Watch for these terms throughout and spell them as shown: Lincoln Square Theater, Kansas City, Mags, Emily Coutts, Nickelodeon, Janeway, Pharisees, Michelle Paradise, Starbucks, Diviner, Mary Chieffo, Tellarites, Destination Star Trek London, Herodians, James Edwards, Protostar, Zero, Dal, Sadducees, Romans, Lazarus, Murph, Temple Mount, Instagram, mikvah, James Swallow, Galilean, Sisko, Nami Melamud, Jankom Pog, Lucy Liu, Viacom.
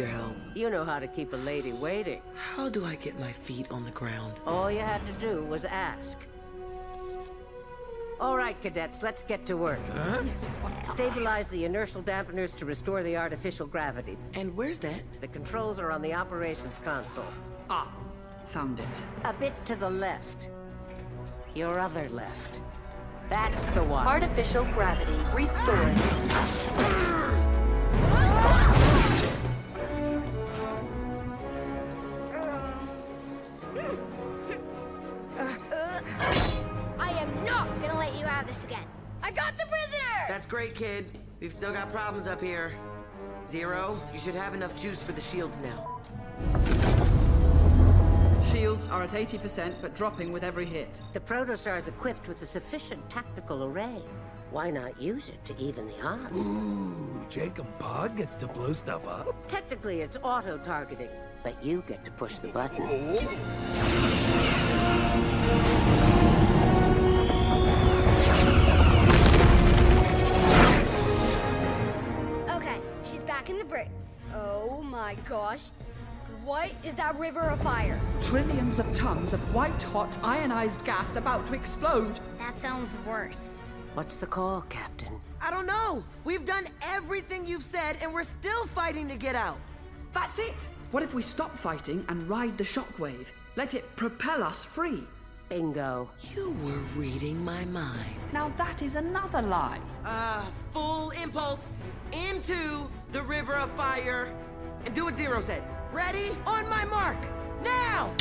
your help. You know how to keep a lady waiting. How do I get my feet on the ground? All you had to do was ask. All right, cadets, let's get to work. Huh? Yes. Stabilize the inertial dampeners to restore the artificial gravity. And where's that? The controls are on the operations console. Ah, found it. A bit to the left. Your other left. That's the one. Artificial gravity restored. I am not gonna let you have this again. I got the prisoner! That's great, kid. We've still got problems up here. Zero, you should have enough juice for the shields now. Shields are at 80%, but dropping with every hit. The Protostar is equipped with a sufficient tactical array. Why not use it to even the odds? Ooh, Jankom Pog gets to blow stuff up? Technically, it's auto-targeting, but you get to push the button. Okay, she's back in the brick. Oh my gosh. What is that river of fire? Trillions of tons of white-hot ionized gas about to explode. That sounds worse. What's the call, Captain? I don't know. We've done everything you've said, and we're still fighting to get out. That's it. What if we stop fighting and ride the shockwave? Let it propel us free. Bingo. You were reading my mind. Now that is another lie. Full impulse into the river of fire. And do what Zero said. Ready? On my mark! Now!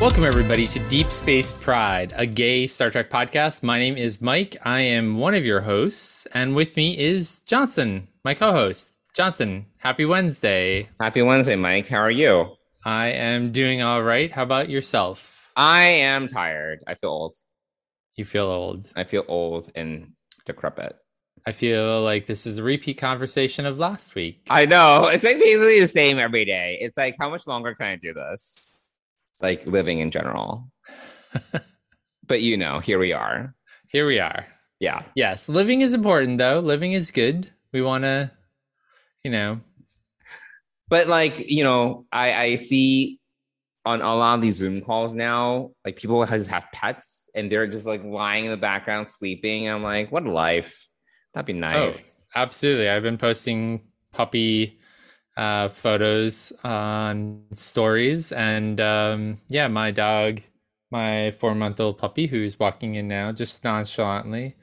Welcome, everybody, to Deep Space Pride, a gay Star Trek podcast. My name is Mike. I am one of your hosts, and with me is Johnson, my co-host. Johnson, happy Wednesday. Happy Wednesday, Mike. How are you? I am doing all right. How about yourself? I am tired. I feel old. You feel old? I feel old and decrepit. I feel like this is a repeat conversation of last week. I know. It's like basically the same every day. It's like, how much longer can I do this? Like living in general. But you know, here we are. Here we are. Yeah. Yes. Living is important though. Living is good. We want to, you know. But like, you know, I see on a lot of these Zoom calls now, like people just have pets and they're just like lying in the background sleeping. I'm like, what a life. That'd be nice. Oh, absolutely. I've been posting puppy photos on stories, and yeah, my dog, my 4-month-old puppy who's walking in now, just nonchalantly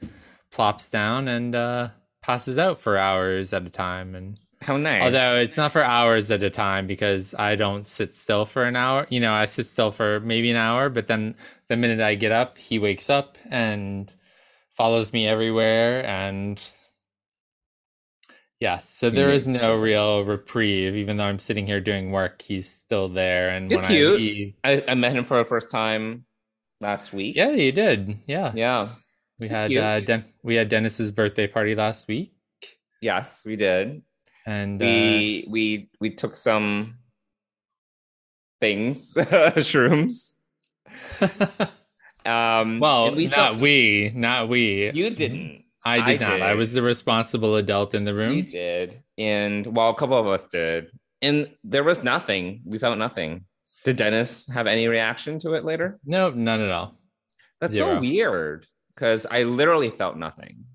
plops down and passes out for hours at a time. And how nice. Although it's not for hours at a time, because I don't sit still for an hour. You know, I sit still for maybe an hour, but then the minute I get up, he wakes up and follows me everywhere. And yes, so there is no real reprieve. Even though I'm sitting here doing work, he's still there. And he's cute. I met him for the first time last week. Yeah, you did. Yeah, yeah. We had Dennis's birthday party last week. Yes, we did. And we took some things, shrooms. Well, not we. You didn't. I did not. I was the responsible adult in the room. You did. And, well, a couple of us did. And there was nothing. We felt nothing. Did Dennis have any reaction to it later? No, none at all. That's Zero. So weird, because I literally felt nothing.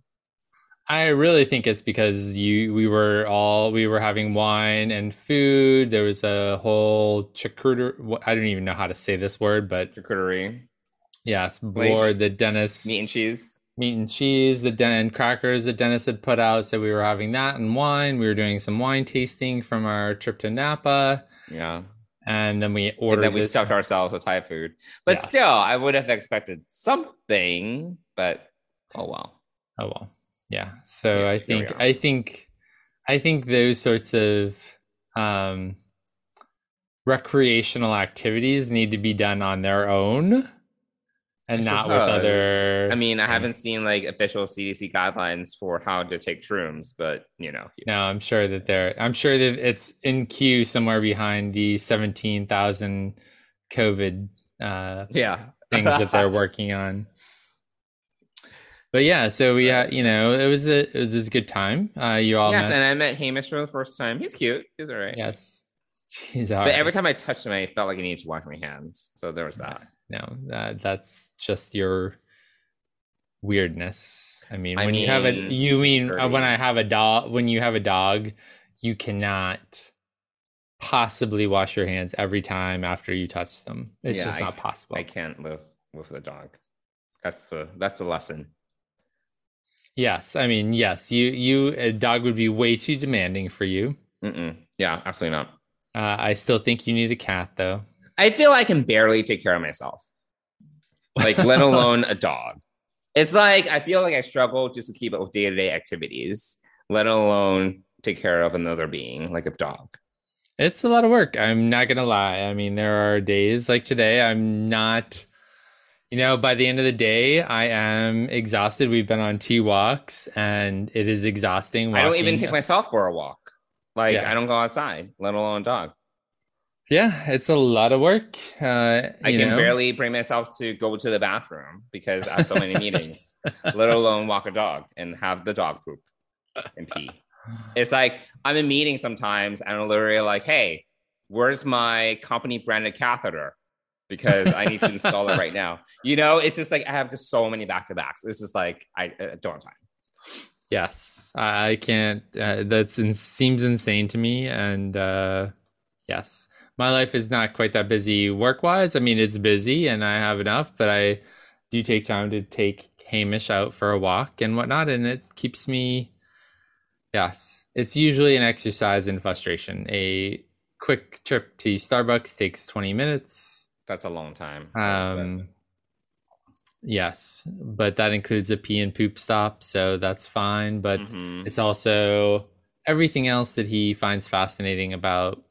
I really think it's because we were having wine and food. There was a whole charcuterie. I don't even know how to say this word, but... charcuterie. Yes, board that Dennis... Meat and cheese, and crackers that Dennis had put out. So we were having that and wine. We were doing some wine tasting from our trip to Napa. Yeah. And then we ordered. And then we stuffed ourselves with Thai food. But yeah. Still, I would have expected something. But oh well. Yeah. So yeah, I think those sorts of recreational activities need to be done on their own and not with other. I mean, I haven't seen like official CDC guidelines for how to take shrooms, but you know. No, I'm sure that it's in queue somewhere behind the 17,000 COVID things that they're working on. But yeah, so we it was a good time. You all met. And I met Hamish for the first time. He's cute. He's all right. Yes. But every time I touched him, I felt like I needed to wash my hands. So there was that. No, that's just your weirdness. I mean, when you have a dog, you cannot possibly wash your hands every time after you touch them. It's just not possible. I can't live with the dog. That's the lesson. Yes, I mean, yes. You a dog would be way too demanding for you. Mm-mm. Yeah, absolutely not. I still think you need a cat, though. I feel I can barely take care of myself, like let alone a dog. It's like I feel like I struggle just to keep up with day-to-day activities, let alone take care of another being like a dog. It's a lot of work. I'm not going to lie. I mean, there are days like today I'm not, by the end of the day, I am exhausted. We've been on 2 walks and it is exhausting. I don't even take myself for a walk. I don't go outside, let alone dog. Yeah, it's a lot of work. I can barely bring myself to go to the bathroom because I have so many meetings, let alone walk a dog and have the dog poop and pee. It's like I'm in meetings sometimes and I'm literally like, hey, where's my company branded catheter? Because I need to install it right now. It's just like I have just so many back-to-backs. It's just like I don't have time. Yes, I can't. Seems insane to me. And yes, my life is not quite that busy work-wise. I mean, it's busy and I have enough, but I do take time to take Hamish out for a walk and whatnot. And it keeps me. Yes, it's usually an exercise in frustration. A quick trip to Starbucks takes 20 minutes. That's a long time. Yes, but that includes a pee and poop stop, so that's fine. But it's also everything else that he finds fascinating about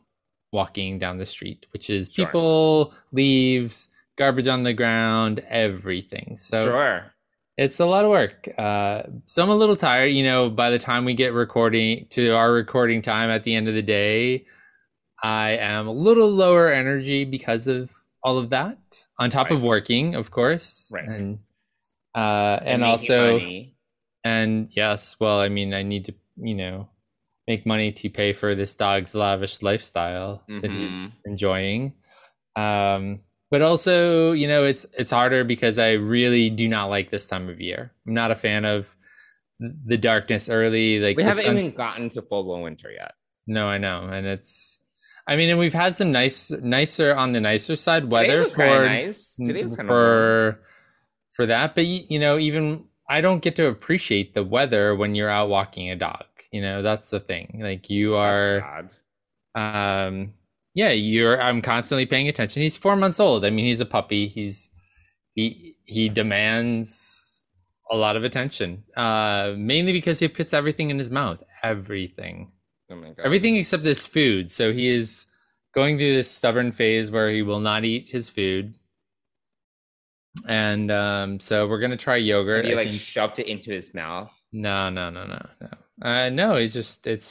walking down the street, which is people, leaves, garbage on the ground, everything. So it's a lot of work. So I'm a little tired. By the time we get recording to our recording time at the end of the day, I am a little lower energy because of all of that, on top of working, of course, and also money. And yes, well, I mean, I need to make money to pay for this dog's lavish lifestyle that he's enjoying, but also it's harder because I really do not like this time of year. I'm not a fan of the darkness early. Like we haven't even gotten to full blown winter yet. No, I know, and it's. I mean, and we've had some nicer side weather. Today was kind of nice. For that, but even I don't get to appreciate the weather when you're out walking a dog. That's the thing. Like you are, I'm constantly paying attention. He's 4 months old. I mean, he's a puppy. He demands a lot of attention, mainly because he puts everything in his mouth. Everything. Oh my God. Everything except this food. So he is going through this stubborn phase where he will not eat his food. And so we're going to try yogurt. He shoved it into his mouth? No. No, it's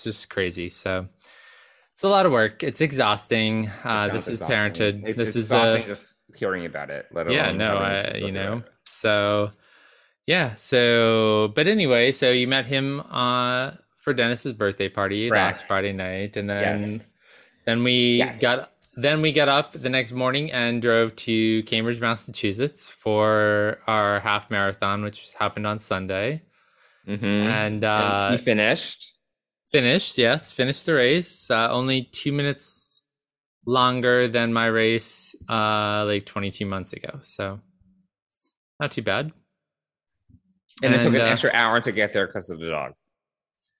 just crazy. So it's a lot of work. It's exhausting. This is exhausting. Parented. This is exhausting just hearing about it. Let alone So yeah. So but anyway, so you met him for Dennis's birthday party last Friday night, and then we got up the next morning and drove to Cambridge, Massachusetts for our half marathon, which happened on Sunday. And you finished? Finished the race. Only 2 minutes longer than my race 22 months ago. So not too bad. And it took an extra hour to get there because of the dog.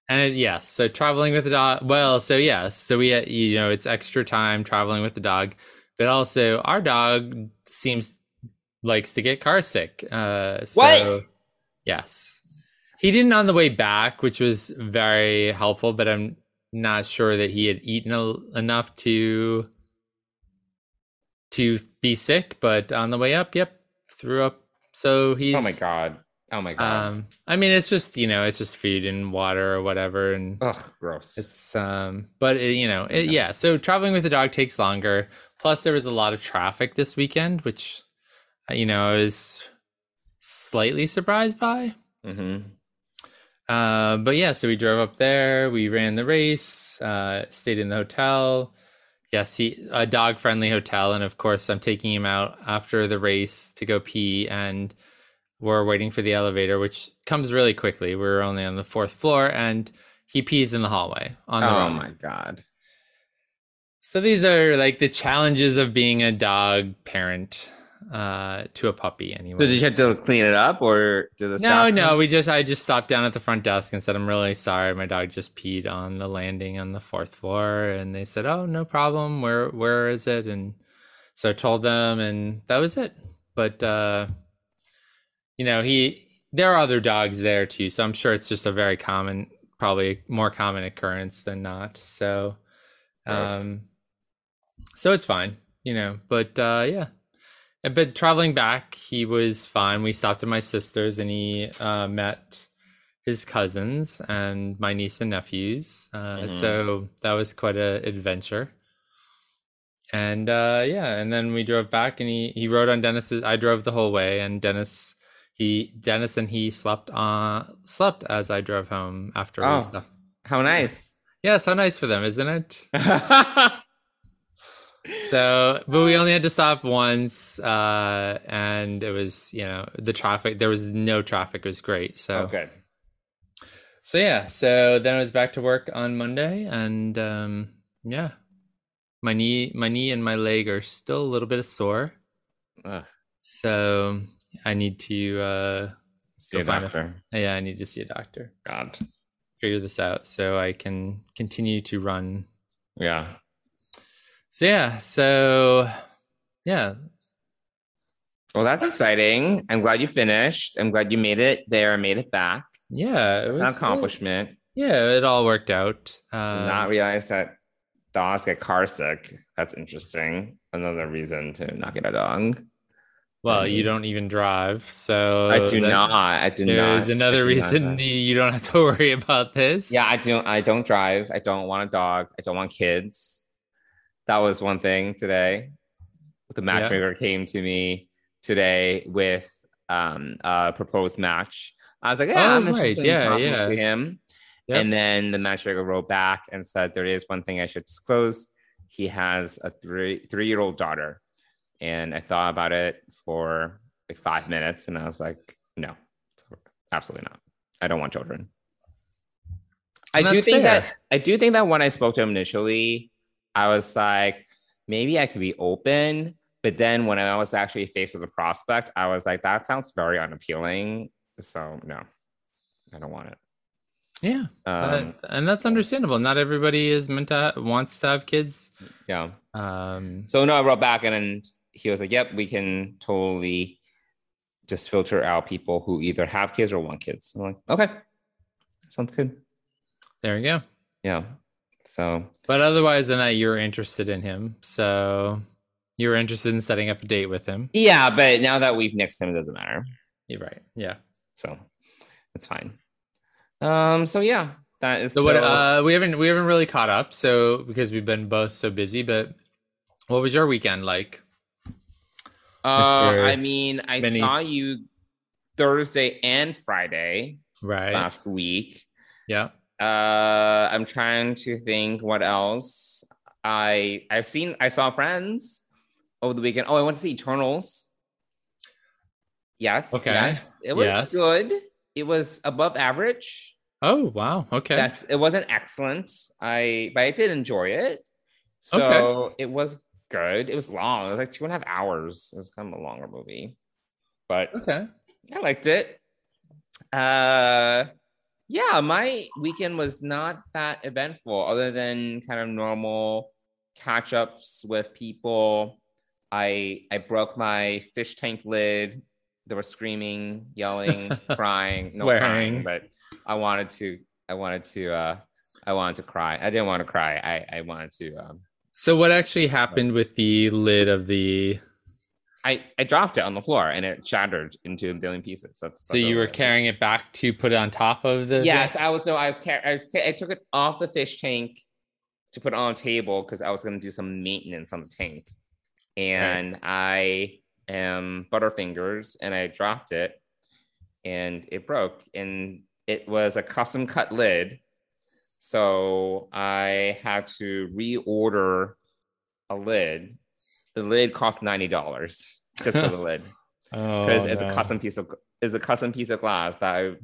And so traveling with the dog. Well, so yes, so we it's extra time traveling with the dog, but also our dog likes to get car sick. Yes, He didn't on the way back, which was very helpful, but I'm not sure that he had eaten enough to be sick. But on the way up, yep, threw up. So he's... Oh my God. I mean, it's just, you know, it's just food and water or whatever. And ugh, gross. It's, but it, you know, it, yeah. So traveling with the dog takes longer. Plus there was a lot of traffic this weekend, which, you know, I was slightly surprised by. Mm-hmm. But yeah, so we drove up there, we ran the race, stayed in the hotel. Yes, a dog-friendly hotel. And of course, I'm taking him out after the race to go pee, and we're waiting for the elevator, which comes really quickly. We're only on the fourth floor, and he pees in the hallway. My God. So these are like the challenges of being a dog parent to a puppy anyway. So did you have to clean it up, or did it stop? No, I just stopped down at the front desk and said, I'm really sorry, my dog just peed on the landing on the fourth floor. And they said, oh, no problem, where is it? And so I told them, and that was it. But you know, there are other dogs there too, so I'm sure it's just a very common, probably more common occurrence than not. So so it's fine, you know. But yeah. But traveling back, he was fine. We stopped at my sister's, and he met his cousins and my niece and nephews. So that was quite an adventure. And yeah, and then we drove back, and he rode on Dennis's. I drove the whole way, and Dennis and he slept as I drove home after all the stuff. How nice! Yeah, so nice for them, isn't it? So, but we only had to stop once, and it was, you know, the traffic, there was no traffic, it was great. So, okay. So yeah, so then I was back to work on Monday, and, yeah, my knee and my leg are still a little bit sore. So I need to, see a doctor. I need to see a doctor. God, figure this out so I can continue to run. Yeah. So, yeah. Well, that's exciting. I'm glad you finished. I'm glad you made it there, made it back. Yeah. It was an accomplishment. It all worked out. Did not realize that dogs get car sick. That's interesting. Another reason to not get a dog. Well, you don't even drive, so... I do not. There's another reason you don't have to worry about this. Yeah, I don't drive. I don't want a dog. I don't want kids. That was one thing today. The matchmaker came to me today with a proposed match. I was like, I'm interested in talking to him. Yep. And then the matchmaker wrote back and said, there is one thing I should disclose. He has a three-year-old daughter. And I thought about it for like 5 minutes, and I was like, no, absolutely not. I don't want children. I do think that when I spoke to him initially, I was like, maybe I could be open. But then when I was actually faced with the prospect, I was like, that sounds very unappealing. So no, I don't want it. Yeah. And that's understandable. Not everybody is wants to have kids. Yeah. So no, I wrote back, and he was like, yep, we can totally just filter out people who either have kids or want kids. I'm like, okay, sounds good. There you go. Yeah. So, but otherwise than that, you're interested in him. So you're interested in setting up a date with him. Yeah, but now that we've nixed him, it doesn't matter. You're right. Yeah. So that's fine. So yeah, that is. So what? We haven't really caught up. So because we've been both so busy. But what was your weekend like? I saw you Thursday and Friday. Right. Last week. Yeah. I'm trying to think what else. I saw Friends over the weekend. Oh, I went to see Eternals. Yes. Okay. Yes. It was good. It was above average. Oh, wow. Okay. Yes, it wasn't excellent. But I did enjoy it. So It was good. It was long. It was like 2.5 hours. It was kind of a longer movie. But okay, I liked it. Yeah, my weekend was not that eventful, other than kind of normal catch-ups with people. I broke my fish tank lid there was screaming, yelling, crying, no crying, but I wanted to cry. I didn't want to cry. I wanted to. So what actually happened with the lid of the? I dropped it on the floor and it shattered into a billion pieces. That's so you were carrying it back to put it on top of the. Yes, I was. No, I was carrying. I took it off the fish tank to put it on a table because I was going to do some maintenance on the tank, and right. I am Butterfingers, and I dropped it, and it broke, and it was a custom cut lid, so I had to reorder a lid. The lid cost $90 just for the lid, because it's a custom piece of glass that I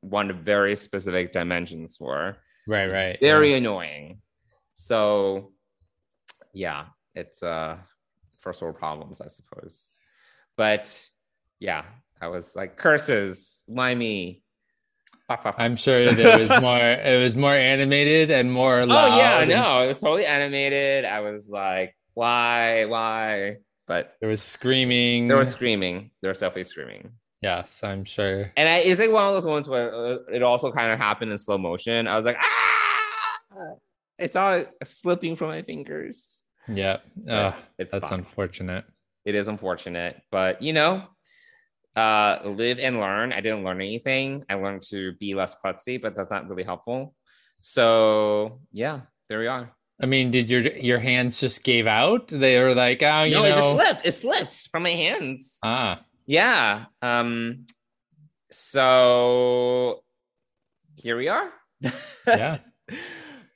wanted very specific dimensions for. Right. It's very annoying. So, yeah, it's first world problems, I suppose. But yeah, I was like, curses, why me? I'm sure that it was more animated and more loud. Oh yeah, no, it was totally animated. I was like, why? But there was screaming. There was definitely screaming. Yes, I'm sure. And it's like one of those moments where it also kind of happened in slow motion. I was like, ah! It's all slipping from my fingers. Yeah. That's fine. Unfortunate. It is unfortunate. But, you know, live and learn. I didn't learn anything. I learned to be less klutzy, but that's not really helpful. So, yeah, there we are. I mean, did your hands just gave out? They were like, oh, you know. No, it just slipped. It slipped from my hands. Ah. Yeah. So, here we are. Yeah.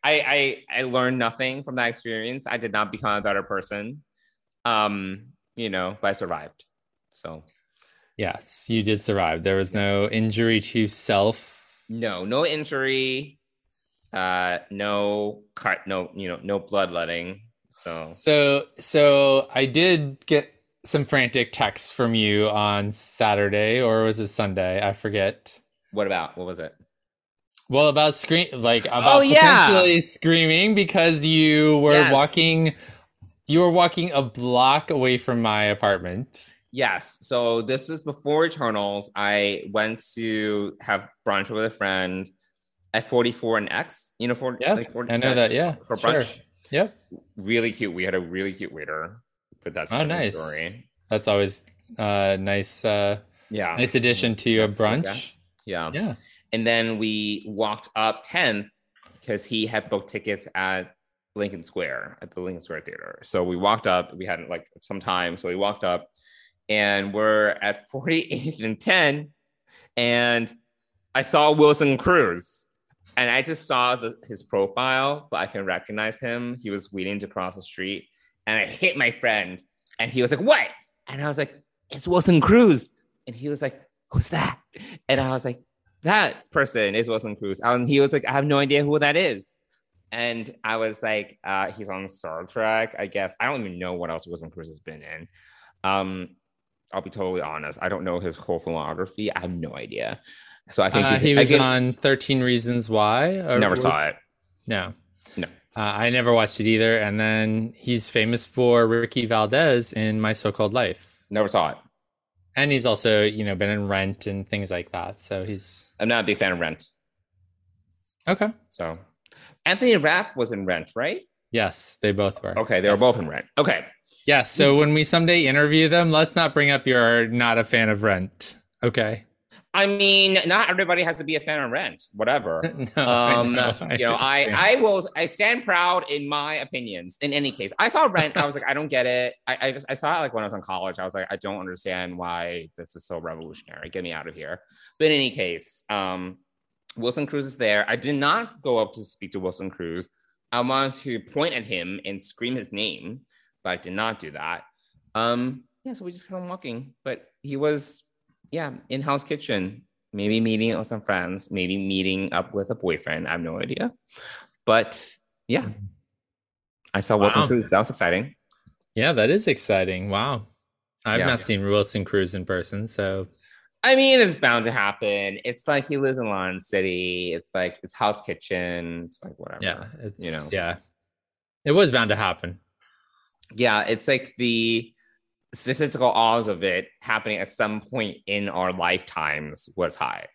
I learned nothing from that experience. I did not become a better person, but I survived. So, yes, you did survive. There was no injury to self. No injury. No cut. No bloodletting. So I did get some frantic texts from you on Saturday, or was it Sunday? I forget. What was it? Well, about potentially screaming because you were walking a block away from my apartment. Yes. So this is before Eternals. I went to have brunch with a friend at 44 and X. You know, for brunch. Sure. Yeah. Really cute. We had a really cute waiter. But that's a nice story. That's always nice. Nice addition to a brunch. Yeah. And then we walked up 10th because he had booked tickets at the Lincoln Square Theater. So we walked up. We had like some time. So we walked up and we're at 48th and 10. And I saw Wilson Cruz. And I just saw his profile, but I can recognize him. He was waiting to cross the street. And I hit my friend. And he was like, what? And I was like, it's Wilson Cruz. And he was like, who's that? And I was like, that person is Wilson Cruz. And he was like, I have no idea who that is. And I was like, he's on Star Trek, I guess. I don't even know what else Wilson Cruz has been in. I'll be totally honest. I don't know his whole filmography. I have no idea. So I think he was on 13 Reasons Why. Never saw it. No. I never watched it either. And then he's famous for Ricky Valdez in My So-Called Life. Never saw it. And he's also, been in Rent and things like that. So I'm not a big fan of Rent. Okay. So Anthony Rapp was in Rent, right? Yes, they both were. Okay, they were both in Rent. Okay. Yes, so when we someday interview them, let's not bring up you're not a fan of Rent. Okay. I mean, not everybody has to be a fan of Rent. Whatever. No, I stand proud in my opinions. In any case, I saw Rent. I was like, I don't get it. I saw it like when I was in college. I was like, I don't understand why this is so revolutionary. Get me out of here. But in any case, Wilson Cruz is there. I did not go up to speak to Wilson Cruz. I wanted to point at him and scream his name, but I did not do that. So we just kept on walking. But he was. Yeah, in-house kitchen, maybe meeting up with some friends, maybe meeting up with a boyfriend. I have no idea. But yeah, I saw Wilson Cruz. That was exciting. Yeah, that is exciting. Wow. I've not seen Wilson Cruz in person. So, I mean, it's bound to happen. It's like he lives in Lawn City. It's like it's house kitchen. It's like whatever. Yeah, It was bound to happen. Yeah, it's like the statistical odds of it happening at some point in our lifetimes was high.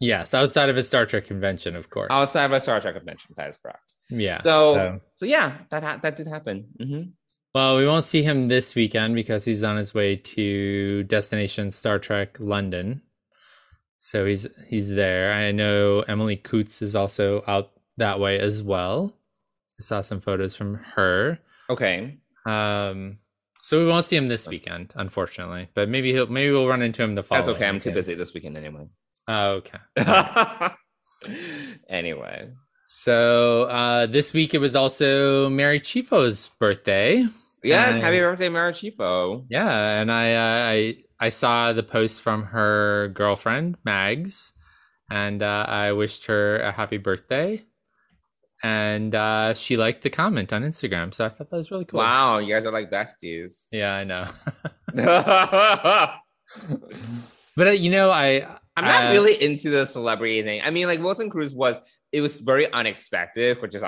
Yes, outside of a Star Trek convention, of course. Outside of a Star Trek convention, that is correct. Yeah. So yeah, that did happen. Mm-hmm. Well, we won't see him this weekend because he's on his way to Destination Star Trek London. So he's there. I know Emily Coutts is also out that way as well. I saw some photos from her. Okay. So we won't see him this weekend, unfortunately. But maybe we'll run into him the following. That's okay. I'm too busy this weekend anyway. Oh, okay. Anyway. So this week it was also Mary Chieffo's birthday. Yes, happy birthday, Mary Chieffo. Yeah, and I saw the post from her girlfriend, Mags, and I wished her a happy birthday. And she liked the comment on Instagram, so I thought that was really cool. Wow, you guys are like besties. Yeah, I know. But I'm not really into the celebrity thing. I mean, like Wilson Cruz was. It was very unexpected, which is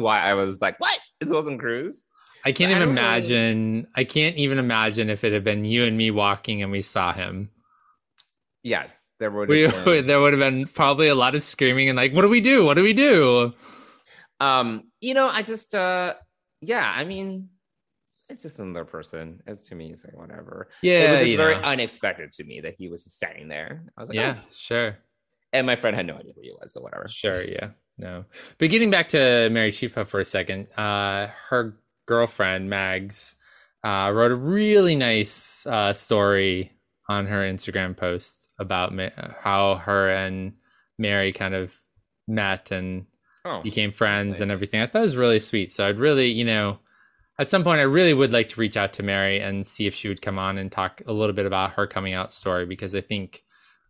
why I was like, "What? It's Wilson Cruz." I can't even imagine if it had been you and me walking and we saw him. Yes, there would have been probably a lot of screaming and like, "What do we do? What do we do?" I just, I mean, it's just another person. As to me, it's like whatever. Yeah, it was just very unexpected to me that he was just standing there. I was like, yeah, sure. And my friend had no idea who he was, or whatever. Sure, yeah, no. But getting back to Mary Chieffo for a second, her girlfriend Mags wrote a really nice story on her Instagram post about how her and Mary kind of met and. Oh, became friends and everything. I thought it was really sweet. So I'd really, at some point I really would like to reach out to Mary and see if she would come on and talk a little bit about her coming out story, because I think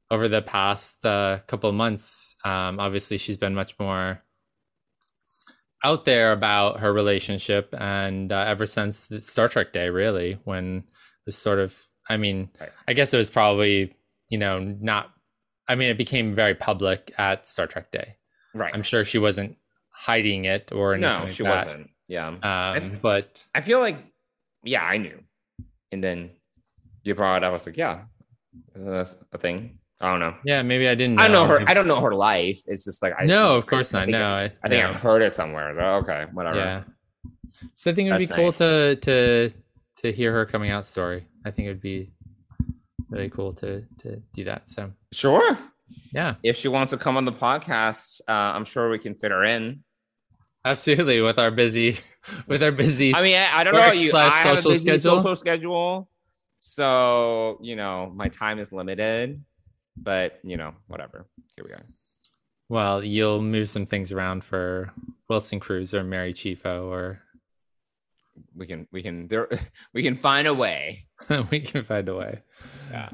over the past couple of months, obviously she's been much more out there about her relationship, and ever since Star Trek Day, really, when it was sort of, I mean, I guess it was probably, it became very public at Star Trek Day. Right, I'm sure she wasn't hiding it or anything. No, she wasn't. Yeah, but I feel like, yeah, I knew, and then you brought it up. I was like, yeah, is this a thing? I don't know. Yeah, maybe I didn't. I don't know her life. It's just like of course not. I think I heard it somewhere. So, okay, whatever. Yeah. So I think it would be cool to hear her coming out story. I think it would be really cool to do that. So sure. Yeah. If she wants to come on the podcast, I'm sure we can fit her in. Absolutely. With our busy. I mean, I don't know about you. I have a busy social schedule. So, my time is limited, but whatever. Here we are. Well, you'll move some things around for Wilson Cruz or Mary Chieffo, or we can find a way. We can find a way. Yeah.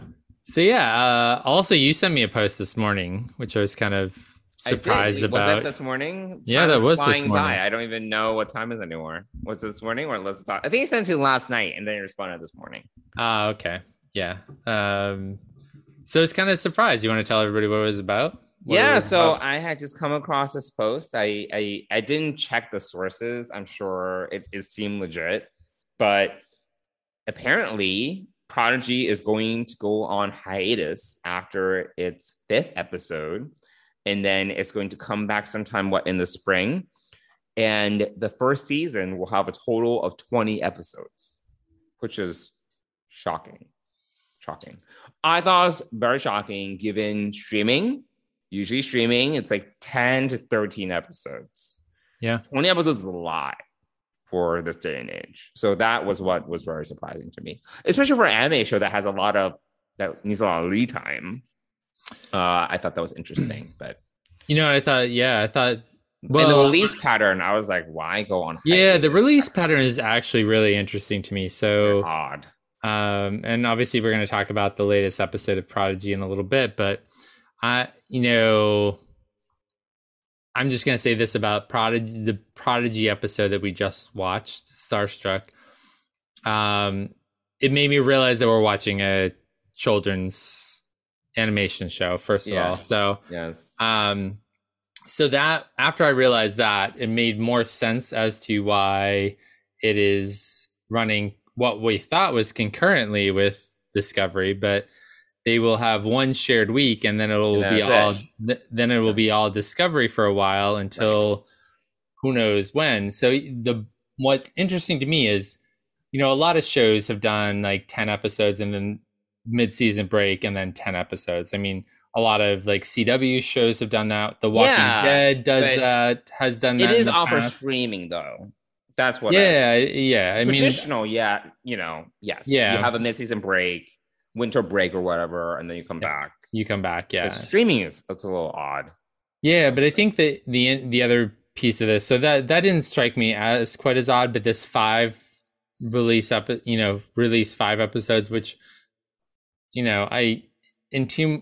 So yeah, also you sent me a post this morning, which I was kind of surprised about. Was that this morning? Yeah, that was this morning. I don't even know what time is anymore. Was it this morning or let's talk? I think you sent you last night and then you responded this morning. Ah, okay. Yeah. So it's kind of a surprise. You want to tell everybody what it was about? I had just come across this post. I didn't check the sources. I'm sure it seemed legit, but apparently Prodigy is going to go on hiatus after its 5th episode, and then it's going to come back sometime in the spring, and the first season will have a total of 20 episodes, which is shocking. I thought it was very shocking given streaming. Usually streaming, it's like 10 to 13 episodes. Yeah, 20 episodes is a lot for this day and age. So that was what was very surprising to me, especially for an anime show that has that needs a lot of lead time. I thought that was interesting, but I thought the release pattern, I was like, why go on? Yeah. The release pattern is actually really interesting to me. So odd. And obviously we're going to talk about the latest episode of Prodigy in a little bit, but I'm just going to say this about the Prodigy episode that we just watched, Starstruck. It made me realize that we're watching a children's animation show, first of all. So, yes. So that after I realized that, it made more sense as to why it is running what we thought was concurrently with Discovery, but they will have one shared week, and then it will be all Discovery for a while until who knows when. So what's interesting to me is, you know, a lot of shows have done like 10 episodes and then mid-season break and then 10 episodes. I mean, a lot of like CW shows have done that. The Walking Dead does that, has done that. It is all for streaming though. That's what. I mean, traditional. Yeah. You know. Yes. Yeah. You have a mid-season break, winter break, or whatever, and then you come back. You come back. Yeah. But streaming is that's a little odd. Yeah, but I think that the other piece of this, so that didn't strike me as quite as odd, but this release 5 episodes, which, you know,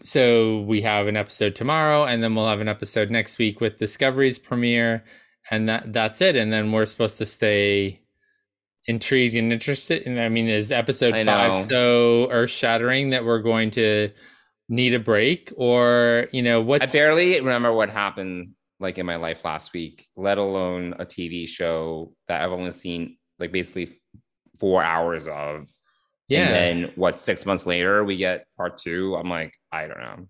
so we have an episode tomorrow, and then we'll have an episode next week with Discovery's premiere. And that's it. And then we're supposed to stay intrigued and interested. And I mean, is episode 5 so earth-shattering that we're going to need a break? Or, you know, I barely remember what happened like in my life last week, let alone a TV show that I've only seen like basically 4 hours of. Yeah. And then 6 months later, we get part 2. I'm like, I don't know.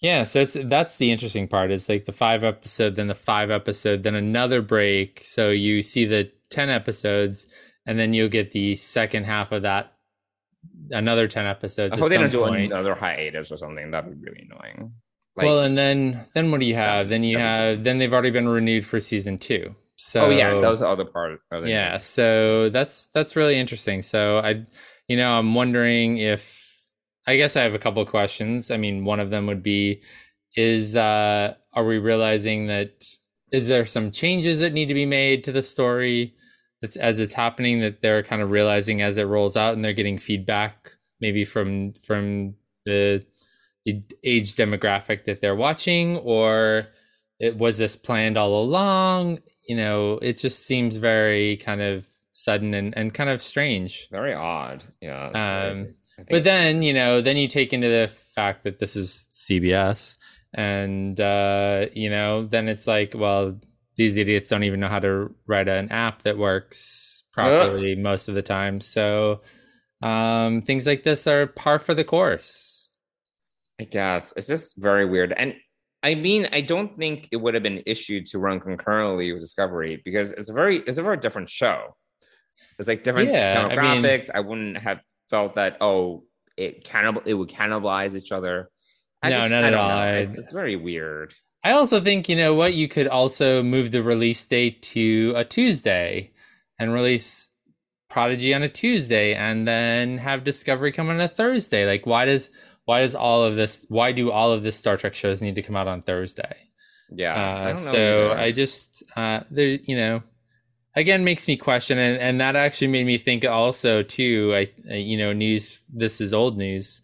Yeah, so that's the interesting part is like the 5 episode, then another break. So you see the 10 episodes, and then you'll get the second half of that, another 10 episodes. I hope they don't do another hiatus or something. That'd be really annoying. Like, well, and then what do you have? Then they've already been renewed for season 2. So that was the other part of it. Yeah, so that's really interesting. So I'm wondering if. I guess I have a couple of questions. I mean, one of them would be, are we realizing that, is there some changes that need to be made to the story that's, as it's happening, that they're kind of realizing as it rolls out, and they're getting feedback maybe from the age demographic that they're watching, or was this planned all along? You know, it just seems very kind of sudden and kind of strange. Very odd. Yeah. But then, you know, you take into the fact that this is CBS, and, you know, then it's like, well, these idiots don't even know how to write an app that works properly most of the time. So things like this are par for the course. I guess it's just very weird. And I mean, I don't think it would have been issued to run concurrently with Discovery, because it's a very different show. It's like different demographics. I wouldn't have felt that it would cannibalize each other. No, not at all. It's very weird. I also think, you know what, you could also move the release date to a Tuesday and release Prodigy on a Tuesday, and then have Discovery come on a Thursday. Like, why do all of this Star Trek shows need to come out on Thursday? Yeah. Again, makes me question, and that actually made me think also too. This is old news.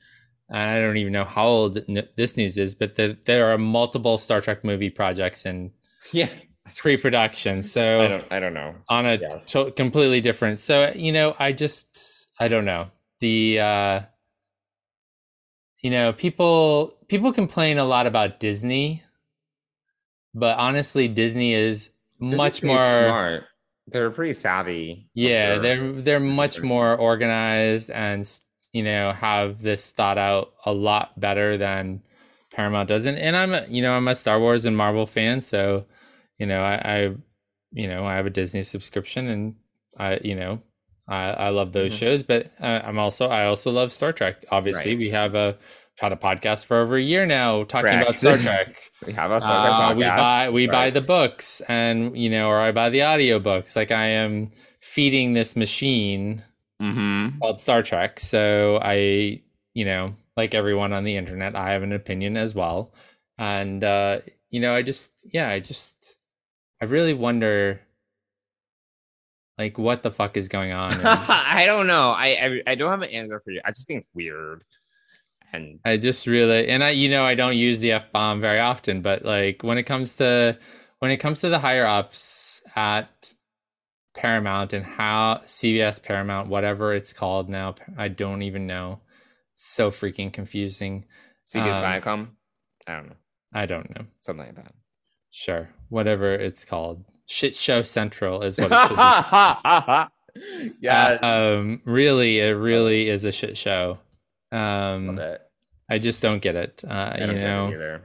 I don't even know how old this news is, but there are multiple Star Trek movie projects in pre-production. So I don't know on a completely different. So I don't know the. People complain a lot about Disney, but honestly, Disney is much more smart. They're pretty savvy. Yeah, they're much more organized, and you know, have this thought out a lot better than Paramount does. And I'm a Star Wars and Marvel fan, so you know, I have a Disney subscription, and I love those shows. But I also love Star Trek. Obviously, we have had a podcast for over a year now talking about Star Trek. We have a Star Trek podcast. We buy the books, and you know, or I buy the audiobooks. Like, I am feeding this machine called Star Trek. So I, you know, like everyone on the internet, I have an opinion as well. And you know, I really wonder, like, what the fuck is going on? I don't know. I don't have an answer for you. I just think it's weird. And I just really, and I, you know, I don't use the F-bomb very often, but like when it comes to the higher ups at Paramount, and how CBS, Paramount, whatever it's called now, I don't even know. It's so freaking confusing. CBS Viacom? I don't know. Something like that. Sure. Whatever it's called. Shit Show Central is what it should be. Yeah. Really, it really is a shit show. I just don't get it. I don't get it either.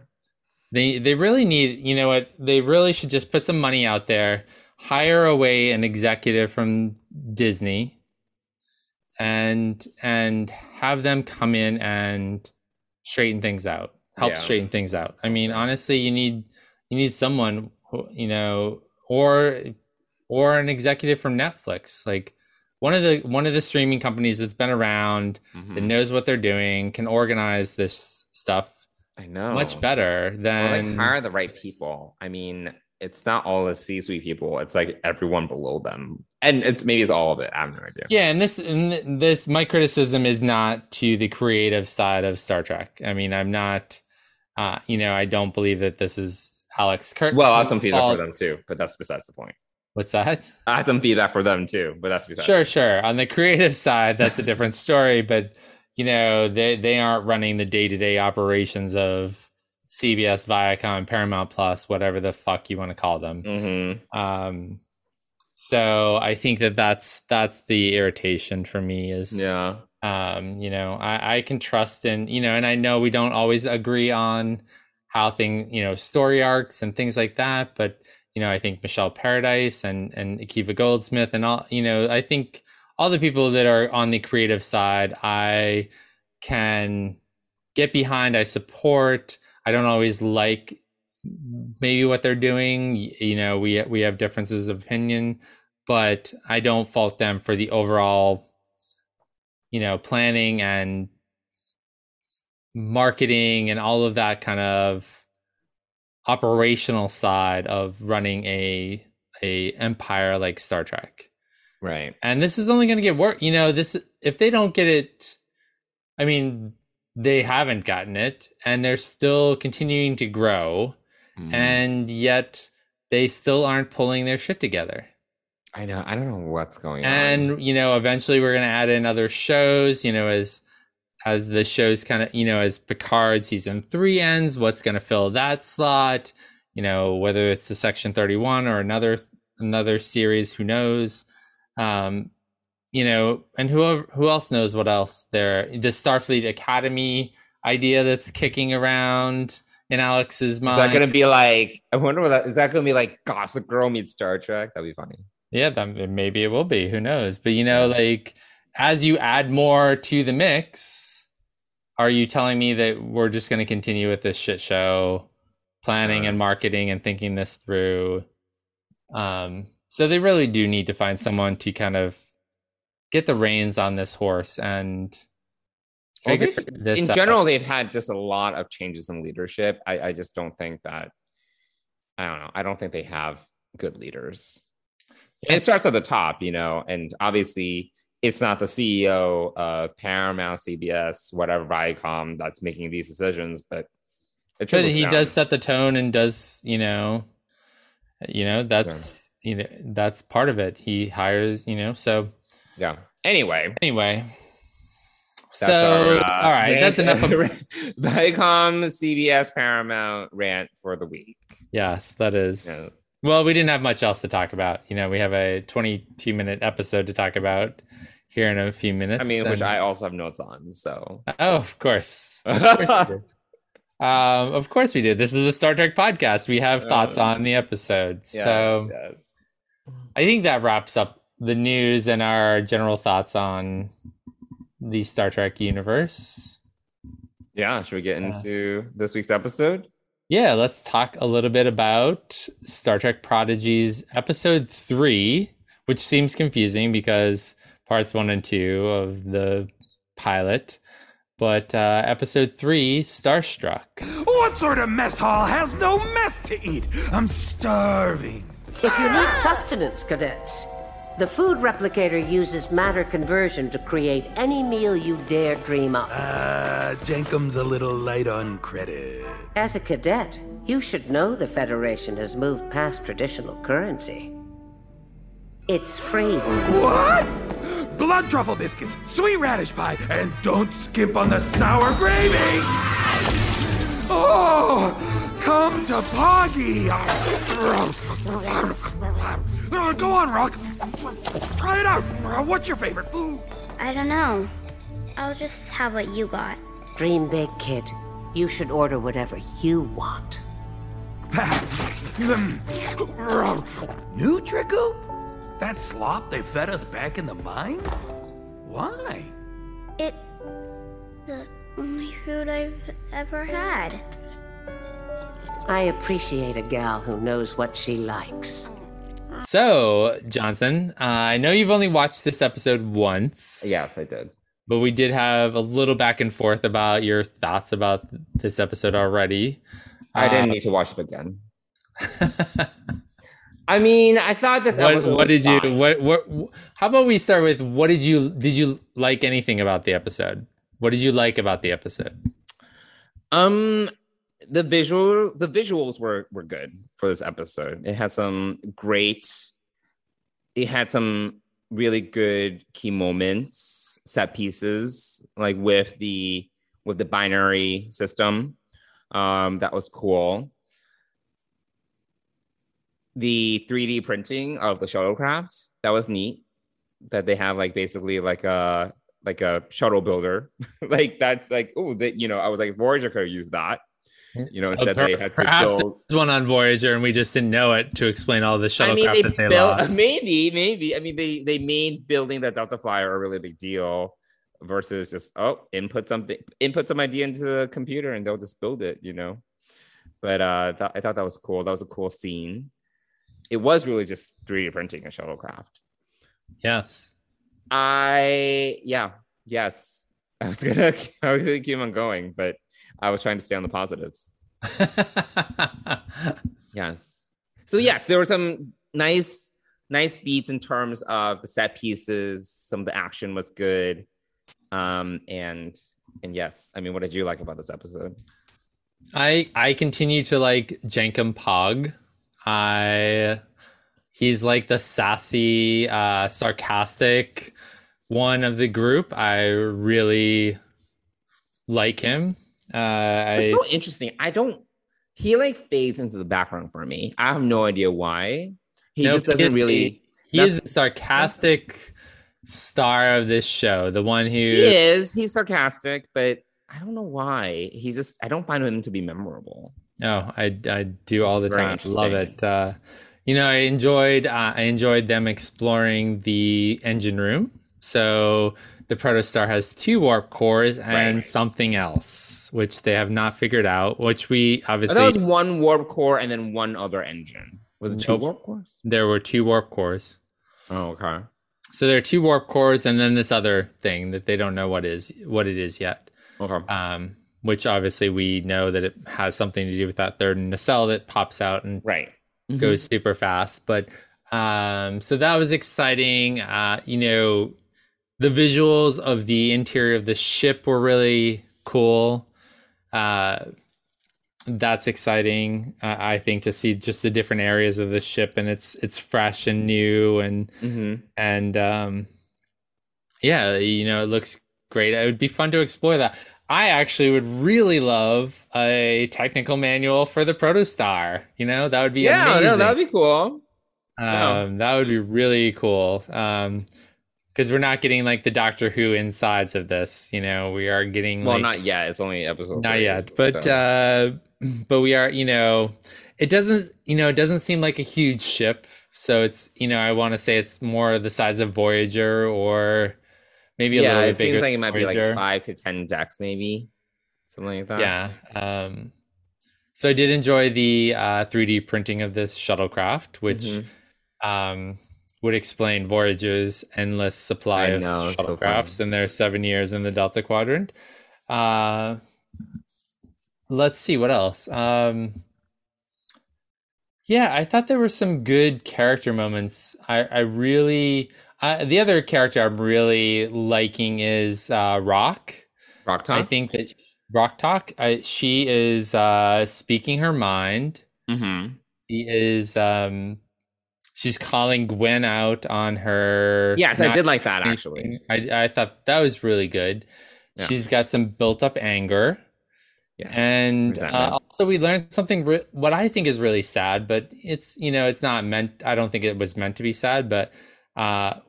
They really need, you know what? They really should just put some money out there, hire away an executive from Disney, and have them come in and straighten things out, help straighten things out. I mean, honestly, you need someone who, you know, or an executive from Netflix, like one of the streaming companies that's been around, mm-hmm. that knows what they're doing, can organize this stuff. I know, much better than hire the right people. I mean, it's not all the C-suite people; it's like everyone below them, and it's all of it. I have no idea. Yeah, and this, my criticism is not to the creative side of Star Trek. I mean, I'm not, I don't believe that this is Alex Kurtzman's. Well, I have some feedback for them too, but that's besides the point. What's that? I have some feedback for them too, but that's besides. Sure. On the creative side, that's a different story, but. You know, they aren't running the day-to-day operations of CBS, Viacom, Paramount Plus, whatever the fuck you want to call them. Mm-hmm. So I think that's the irritation for me is, I can trust in, you know, and I know we don't always agree on how things, you know, story arcs and things like that. But, you know, I think Michelle Paradise and Akiva Goldsmith and all, you know, I think all the people that are on the creative side, I can get behind, I support. I don't always like maybe what they're doing. You know, we have differences of opinion, but I don't fault them for the overall, you know, planning and marketing and all of that kind of operational side of running a empire like Star Trek. Right. And this is only going to get worse. You know, this, if they don't get it, I mean, they haven't gotten it and they're still continuing to grow and yet they still aren't pulling their shit together. I know. I don't know what's going on. And, you know, eventually we're going to add in other shows, you know, as the shows kind of, you know, as Picard season 3 ends, what's going to fill that slot, you know, whether it's the Section 31 or another series, who knows? You know, and who else knows what else the Starfleet Academy idea that's kicking around in Alex's mind. Is that going to be like, I wonder what that, is that going to be like Gossip Girl meets Star Trek? That'd be funny. Yeah, maybe it will be, who knows? But you know, like as you add more to the mix, are you telling me that we're just going to continue with this shit show planning and marketing and thinking this through? So they really do need to find someone to kind of get the reins on this horse and figure this out. In general, they've had just a lot of changes in leadership. I just don't think that, I don't know. I don't think they have good leaders. And it starts at the top, you know, and obviously it's not the CEO of Paramount, CBS, whatever, Viacom that's making these decisions, but he does set the tone and does, you know, that's... Yeah. You know, that's part of it. He hires, you know, so yeah. Anyway. So, all right. That's enough. Viacom, CBS, Paramount rant for the week. Yes, that is. Yeah. Well, we didn't have much else to talk about. You know, we have a 22-minute episode to talk about here in a few minutes. I mean, which I also have notes on, so. Oh, of course. Of course we do. This is a Star Trek podcast. We have thoughts on the episode. Yes, so. Yes. I think that wraps up the news and our general thoughts on the Star Trek universe. Yeah, should we get into this week's episode? Yeah, let's talk a little bit about Star Trek Prodigy's episode 3, which seems confusing because parts 1 and 2 of the pilot. But episode 3, Starstruck. What sort of mess hall has no mess to eat? I'm starving. If you need sustenance, cadets, the food replicator uses matter conversion to create any meal you dare dream up. Jankum's a little light on credit. As a cadet, you should know the Federation has moved past traditional currency. It's free. What? Blood truffle biscuits, sweet radish pie, and don't skimp on the sour gravy! Oh, come to Poggy! Go on, Rock. Try it out! What's your favorite food? I don't know. I'll just have what you got. Dream big, kid. You should order whatever you want. New Trikoop? That slop they fed us back in the mines? Why? It's the only food I've ever had. I appreciate a gal who knows what she likes. So, Johnson, I know you've only watched this episode once. Yes, I did. But we did have a little back and forth about your thoughts about this episode already. I didn't need to watch it again. I mean, I thought this episode was fine. How about we start with what did you like anything about the episode? What did you like about the episode? The visuals were good for this episode. It had some really good key moments, set pieces, like with the binary system. That was cool. The 3D printing of the shuttlecraft, that was neat. That they have basically a shuttle builder. I was like, Voyager could have used that. Instead they had to build one on Voyager, and we just didn't know it to explain all the shuttlecraft that they built. Maybe. I mean, they made building the Delta Flyer a really big deal versus just input some idea into the computer and they'll just build it. But I thought that was cool. That was a cool scene. It was really just 3D printing a shuttlecraft. Yes. I was gonna keep on going, but I was trying to stay on the positives. Yes. So yes, there were some nice beats in terms of the set pieces. Some of the action was good. And yes, I mean, what did you like about this episode? I continue to like Jankom Pog. He's like the sassy, sarcastic one of the group. I really like him. It's so interesting. He like fades into the background for me. I have no idea why. He is a sarcastic star of this show. The one who he's sarcastic, but I don't know why. I don't find him to be memorable. Oh, I do all the time. Love it. I enjoyed them exploring the engine room. So the Protostar has 2 warp cores and something else, which they have not figured out, which we obviously... That was 1 warp core and then 1 other engine. Was it 2 warp cores? There were 2 warp cores. Oh, okay. So there are 2 warp cores and then this other thing that they don't know what it is yet. Okay. Which obviously we know that it has something to do with that third nacelle that pops out and goes super fast. But so that was exciting. The visuals of the interior of the ship were really cool. That's exciting, I think, to see just the different areas of the ship, and it's fresh and new and it looks great. It would be fun to explore that. I actually would really love a technical manual for the Protostar. That would be amazing. Yeah, that would be cool. That would be really cool. Because we're not getting the Doctor Who insides of this. We are getting... Well, not yet. It's only episode 3. Not yet. But, but we are, it doesn't seem like a huge ship. So it's, I want to say it's more the size of Voyager or... Maybe a little bit bigger. Yeah, it seems like it might be 5 to 10 decks, maybe. Something like that. Yeah. So I did enjoy the 3D printing of this shuttlecraft, which would explain Voyager's endless supply of shuttlecrafts and their 7 years in the Delta Quadrant. Let's see, what else? I thought there were some good character moments. The other character I'm really liking is Rok-Tahk. I think that Rok-Tahk, she is speaking her mind. Mm-hmm. She is, she's calling Gwen out on her. Yes, I did like that, actually. I thought that was really good. Yeah. She's got some built-up anger. Yes. And also we learned something, what I think is really sad, but it's not meant, I don't think it was meant to be sad, but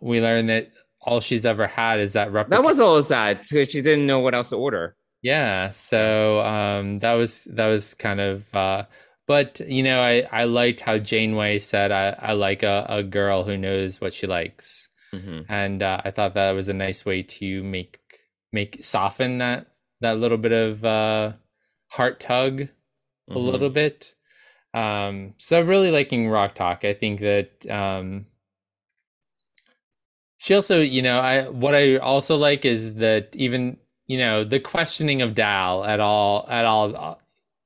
We learned that all she's ever had is that replica. That was a little sad because she didn't know what else to order. Yeah, so that was kind of. But you know, I liked how Janeway said, "I like a girl who knows what she likes," mm-hmm. and I thought that was a nice way to make soften that little bit of heart tug mm-hmm. a little bit. So really liking Rok-Tahk. I think that she also, you know, what I also like is that even, you know, the questioning of Dal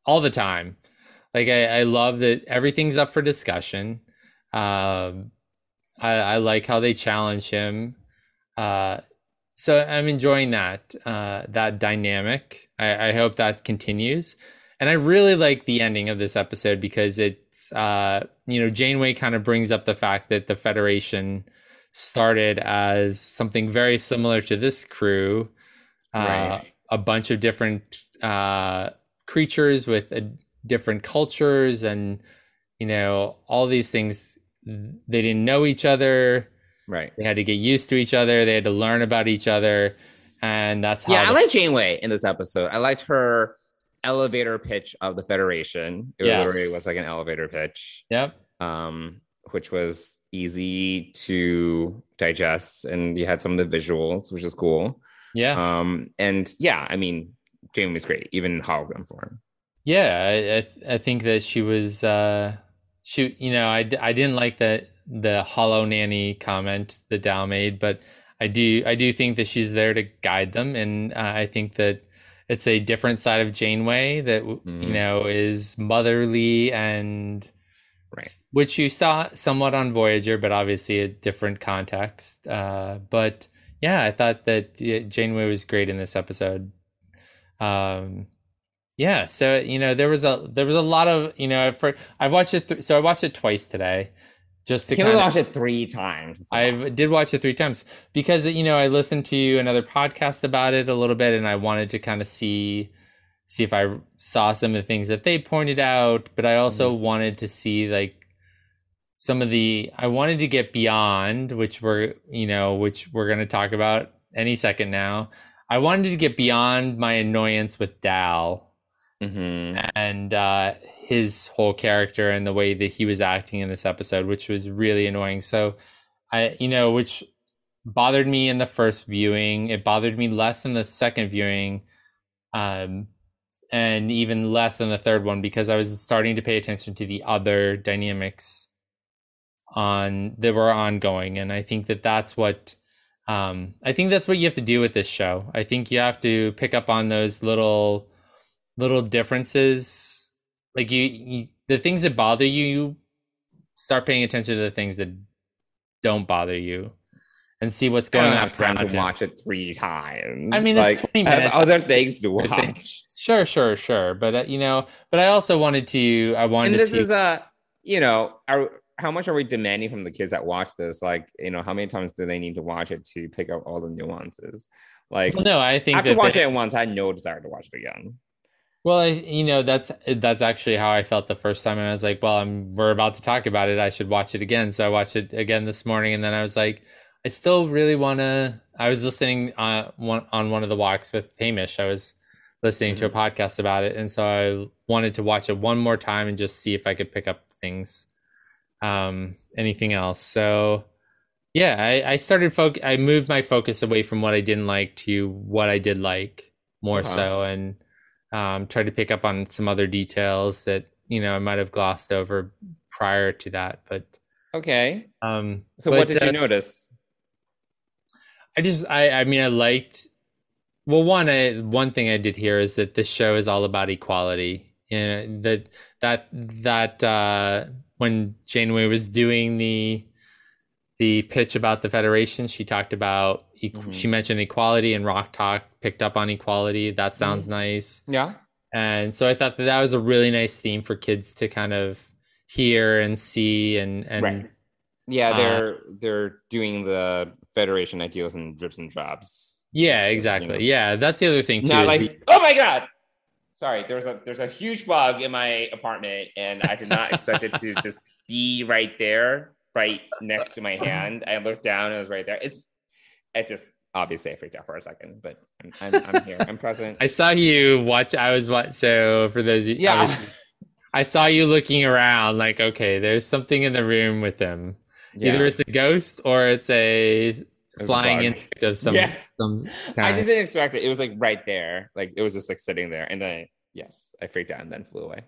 all the time. Like I love that everything's up for discussion. I like how they challenge him. So I'm enjoying that dynamic. I hope that continues. And I really like the ending of this episode because it's, you know, Janeway kind of brings up the fact that the Federation started as something very similar to this crew. Right. A bunch of different creatures with different cultures and, you know, all these things. They didn't know each other. Right. They had to get used to each other. They had to learn about each other. And that's how... Yeah, I like Janeway in this episode. I liked her elevator pitch of the Federation. It really was like an elevator pitch. Yep. Which was easy to digest. And you had some of the visuals, which is cool. Yeah. And yeah, I mean, Janeway's great, even in hologram form. Yeah, I think that she was, you know, I didn't like the hollow nanny comment that Dal made, but I do think that she's there to guide them, and I think that it's a different side of Janeway that you know is motherly and right. which you saw somewhat on Voyager, but obviously a different context. But yeah, I thought that Janeway was great in this episode. Yeah, so you know there was a lot of, you know, I watched it twice today, just to kind of watch it three times. I did watch it three times because, you know, I listened to another podcast about it a little bit, and I wanted to kind of see if I saw some of the things that they pointed out, but I also wanted to see like some of the I wanted to get beyond, which we're going to talk about any second now. I wanted to get beyond my annoyance with Dal. Mm-hmm. And his whole character and the way that he was acting in this episode, which was really annoying. So I, you know, which bothered me in the first viewing. It bothered me less in the second viewing, and even less in the third one, because I was starting to pay attention to the other dynamics that were ongoing. And I think that that's what you have to do with this show. I think you have to pick up on those little differences, like you the things that bother you start paying attention to the things that don't bother you and see what's going on. I don't have time to watch it three times. I mean, like, it's 20 minutes. I have other things to watch. Sure. But, you know, but I also wanted to see. And this is you know, how much are we demanding from the kids that watch this? Like, you know, how many times do they need to watch it to pick up all the nuances? Like, well, no, I think after watching it once, I had no desire to watch it again. Well, you know, that's actually how I felt the first time. And I was like, well, we're about to talk about it. I should watch it again. So I watched it again this morning. And then I was like, I still really want to. I was listening on one of the walks with Hamish. I was listening to a podcast about it. And so I wanted to watch it one more time and just see if I could pick up things, anything else. So, yeah, I moved my focus away from what I didn't like to what I did like more so. And try to pick up on some other details that, you know, I might have glossed over prior to that. But okay. What did you notice? One thing I did here is that this show is all about equality. You know, that when Janeway was doing the pitch about the Federation, she talked about she mentioned equality, and Rok-Tahk picked up on equality. That sounds nice. Yeah. And so I thought that was a really nice theme for kids to kind of hear and see and right. Yeah, they're doing the Federation ideals in drips and drops. Yeah, exactly. You know. Yeah, that's the other thing too. Not like, oh my God. Sorry, there's a huge bug in my apartment and I did not expect it to just be right there. right next to my hand. I looked down, it was right there. Obviously, I freaked out for a second, but I'm here. I'm present. I saw you watch. So for those of you, I saw you looking around like, okay, there's something in the room with them. Yeah. Either it's a ghost or it's a flying insect of some kind. I just didn't expect it. It was like right there. Like it was just like sitting there. And then, I freaked out and then flew away.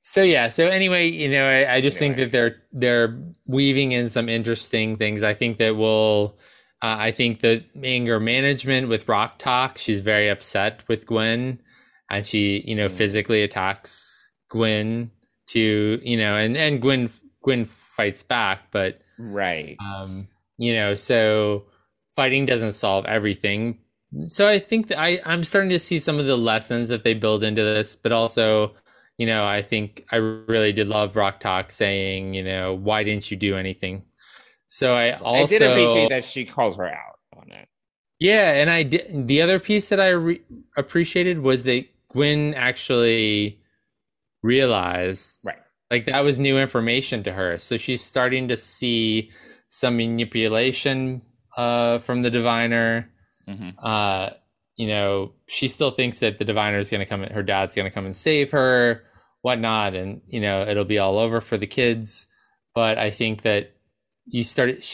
So anyway, I just think that they're weaving in some interesting things. I think that we'll... I think the anger management with Rok-Tahk, she's very upset with Gwen, and she, physically attacks Gwen to, and Gwen fights back, but right, so fighting doesn't solve everything. So I think that I'm starting to see some of the lessons that they build into this, but also, I think I really did love Rok-Tahk saying, why didn't you do anything? So I did appreciate that she calls her out on it. Yeah, and I did. The other piece that I appreciated was that Gwen actually realized, right? Like that was new information to her. So she's starting to see some manipulation from the diviner. Mm-hmm. She still thinks that the diviner is going to come, her dad's going to come and save her, whatnot, and it'll be all over for the kids. But I think that. They started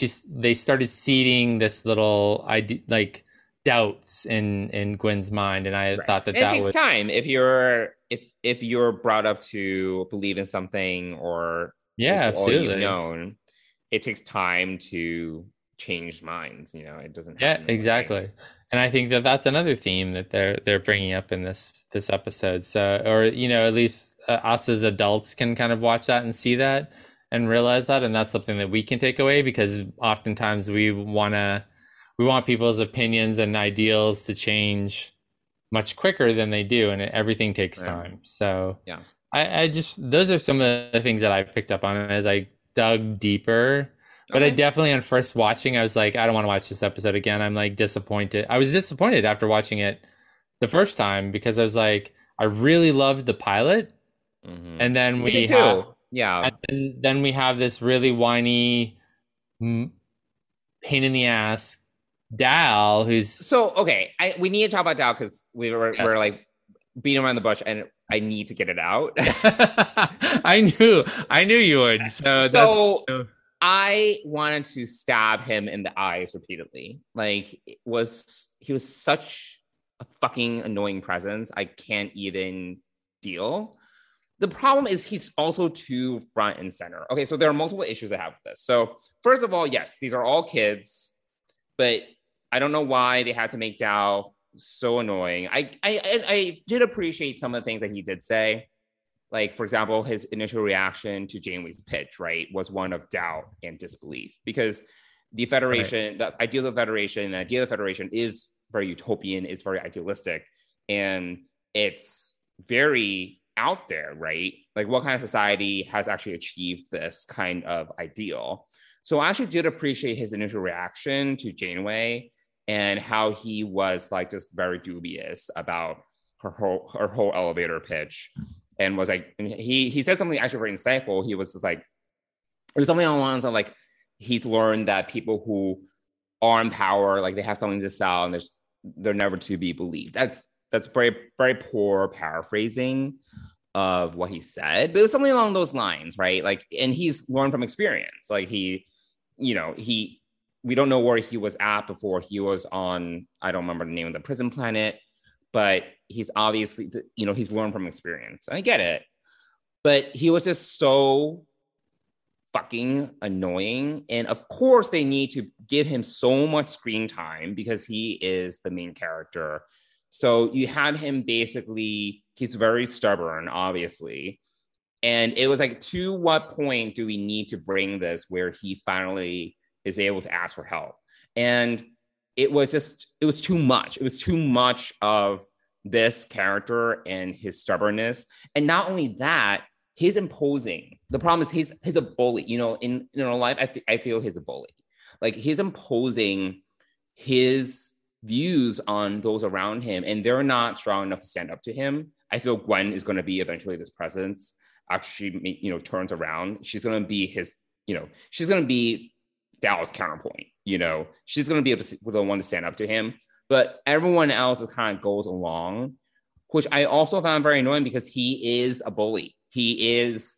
seeding this little idea, like doubts in Gwen's mind, and I thought that it takes time if you're brought up to believe in something or absolutely known, it takes time to change minds. It doesn't. Yeah, exactly. Way. And I think that that's another theme that they're bringing up in this episode. So, or at least us as adults can kind of watch that and see that. And realize that, and that's something that we can take away, because oftentimes we want people's opinions and ideals to change much quicker than they do, and everything takes time. So I just, those are some of the things that I picked up on as I dug deeper. But I definitely, on first watching, I was like, I don't want to watch this episode again. I'm like disappointed. I was disappointed after watching it the first time, because I was like, I really loved the pilot, and then we had. Yeah. And then we have this really whiny pain in the ass Dal, who's we need to talk about Dal, because we're like beating around the bush, and I need to get it out. I knew you would. So I wanted to stab him in the eyes repeatedly. Like he was such a fucking annoying presence. I can't even deal. The problem is he's also too front and center. Okay, so there are multiple issues I have with this. So first of all, yes, these are all kids, but I don't know why they had to make Dal so annoying. I did appreciate some of the things that he did say. Like, for example, his initial reaction to Janeway's pitch, right, was one of doubt and disbelief. Because the Federation, the idea of the Federation is very utopian, it's very idealistic, and it's very... out there, right? Like, what kind of society has actually achieved this kind of ideal? So I actually did appreciate his initial reaction to Janeway and how he was like just very dubious about her whole elevator pitch, and was like, and he said something actually very insightful. He was just like, it was something on the lines of like, he's learned that people who are in power, like they have something to sell, and they're never to be believed. That's very, very poor paraphrasing of what he said, but it was something along those lines, right? Like, and he's learned from experience. Like we don't know where he was at before. He was on, I don't remember the name of the prison planet, but he's obviously, he's learned from experience. I get it. But he was just so fucking annoying. And of course they need to give him so much screen time because he is the main character. So you had him basically, he's very stubborn, obviously. And it was like, to what point do we need to bring this where he finally is able to ask for help? And it was too much. It was too much of this character and his stubbornness. And not only that, he's imposing. The problem is he's a bully. In real life, I feel he's a bully. Like he's imposing his views on those around him, and they're not strong enough to stand up to him. I feel Gwen is going to be eventually this presence. After she turns around, she's going to be his you know, she's going to be Dal's counterpoint, you know, she's going to be able to, the one to stand up to him. But everyone else kind of goes along, which I also found very annoying because he is a bully. He is,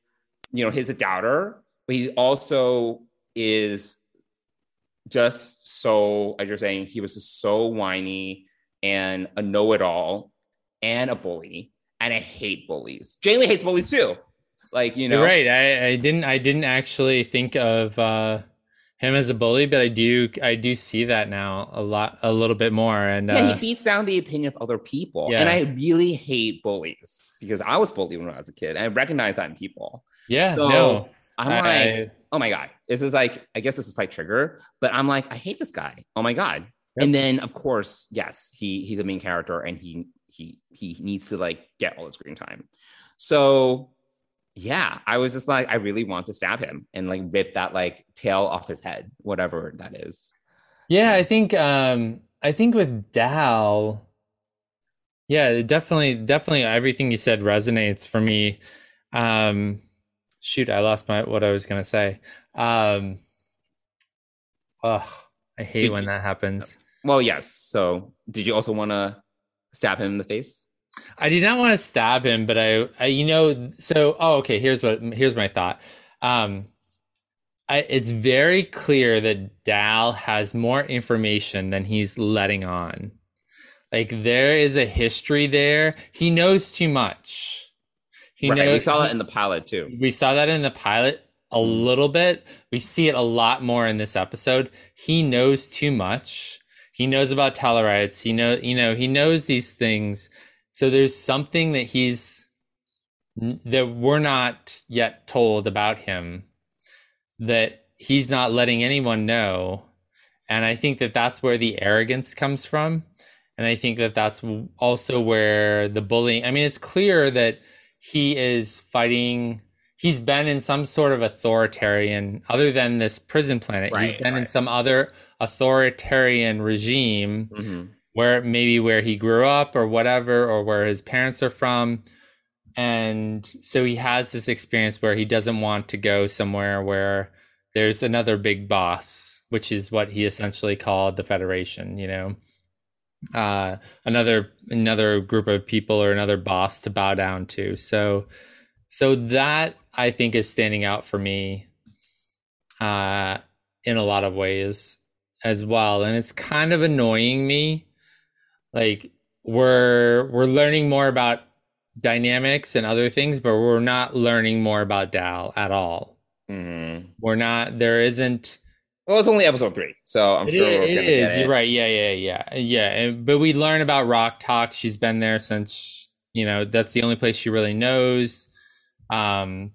you know, he's a doubter, but he also is just so, as you're saying, he was just so whiny and a know-it-all and a bully. And I hate bullies. Janeway hates bullies too. Like, you know, you're right. I didn't actually think of him as a bully, but I do see that now a little bit more. And yeah, he beats down the opinion of other people. Yeah. And I really hate bullies because I was bullied when I was a kid. And I recognize that in people. Yeah. So no, I'm like, oh my God, this is like, I guess this is like trigger, but I'm like, I hate this guy. Oh my God. Yep. And then of course, yes, he's a main character and he needs to like get all the screen time. So yeah, I was just like, I really want to stab him and like rip that like tail off his head, whatever that is. Yeah, I think with Dal, yeah, definitely everything you said resonates for me. Shoot, I lost what I was going to say. I hate when that happens. Well, yes. So did you also want to stab him in the face? I did not want to stab him, but here's my thought. It's very clear that Dal has more information than he's letting on. Like, there is a history there. He knows too much. We saw that in the pilot too. We saw that in the pilot a little bit. We see it a lot more in this episode. He knows too much. He knows about Tellarites. He knows these things. So there's something that that we're not yet told about him that he's not letting anyone know. And I think that that's where the arrogance comes from. And I think that that's also where the bullying, I mean, it's clear that he is fighting. He's been in some sort of authoritarian, other than this prison planet, he's been in some other authoritarian regime. Mm-hmm. Where he grew up or whatever, or where his parents are from. And so he has this experience where he doesn't want to go somewhere where there's another big boss, which is what he essentially called the Federation, you know, another group of people or another boss to bow down to. So that I think is standing out for me in a lot of ways as well. And it's kind of annoying me. Like, we're learning more about dynamics and other things, but we're not learning more about Dal at all. Mm-hmm. We're not. There isn't. Well, it's only episode 3, so I'm sure it is. You're right. Yeah. But we learn about Rok-Tahk. She's been there since, you know, that's the only place she really knows. You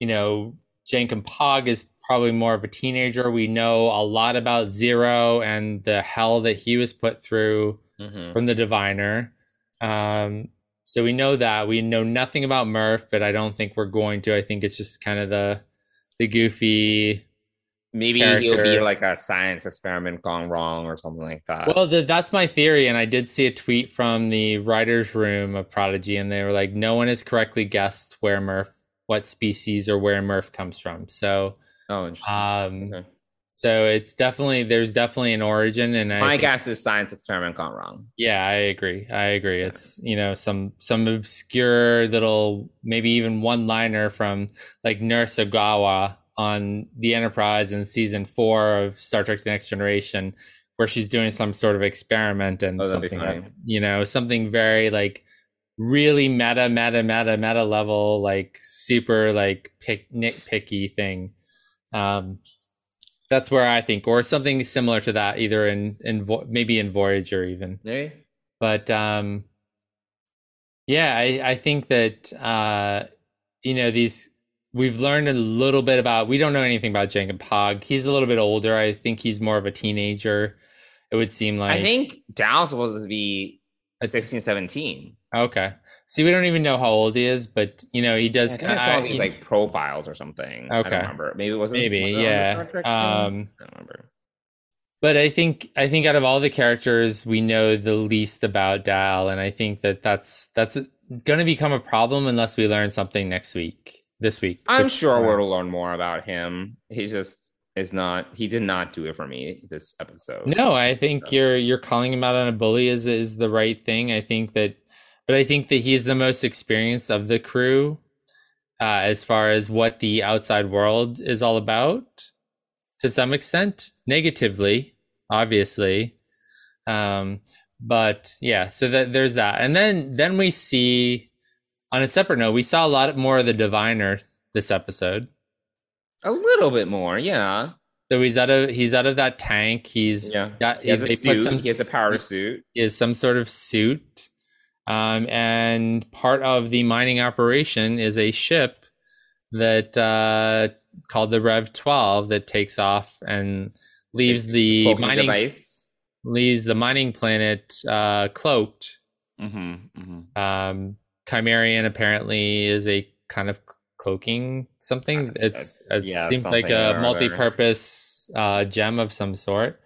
know, Jankom Pog is probably more of a teenager. We know a lot about Zero and the hell that he was put through. Mm-hmm. From the Diviner. So we know that. We know nothing about Murph, but I don't think we're going to. I think it's just kind of the goofy. Maybe character. He'll be like a science experiment gone wrong or something like that. Well, that's my theory. And I did see a tweet from the writer's room of Prodigy, and they were like, no one has correctly guessed where Murph, what species or where Murph comes from. So, interesting. Okay. So it's definitely, there's definitely an origin, and my guess is science experiment gone wrong. Yeah, I agree. It's, you know, some obscure little, maybe even one-liner from like Nurse Ogawa on the Enterprise in season 4 of Star Trek: The Next Generation, where she's doing some sort of experiment and something, you know, something very like really meta level, like super like nitpicky thing. That's where I think, or something similar to that, either in Voyager even. Yeah. But I think that you know, these, we've learned a little bit about. We don't know anything about Jankom Pog. He's a little bit older. I think he's more of a teenager. It would seem like. I think Dal's supposed to be 16, 17. Okay. See, we don't even know how old he is, but you know, he does. Yeah, I saw these like profiles or something. Okay. I don't remember. Maybe it wasn't. Maybe. Star Trek? I don't remember. But I think out of all the characters, we know the least about Dal, and I think that's going to become a problem unless we learn something next week. this week. I'm sure we're to learn more about him. He's just is not. He did not do it for me this episode. No, I think you're calling him out on a bully is the right thing. I think that, but I think that he's the most experienced of the crew as far as what the outside world is all about. To some extent, negatively, obviously. But yeah, so that there's that. And then we see, on a separate note, we saw a lot more of the Diviner this episode. A little bit more, yeah. So he's out of that tank. He has a power suit. He has some sort of suit. And part of the mining operation is a ship that called the Rev 12 that takes off and leaves the mining device. Leaves the mining planet cloaked. Mm-hmm, mm-hmm. Chimerian apparently is a kind of cloaking something. It seems like a multi-purpose gem of some sort.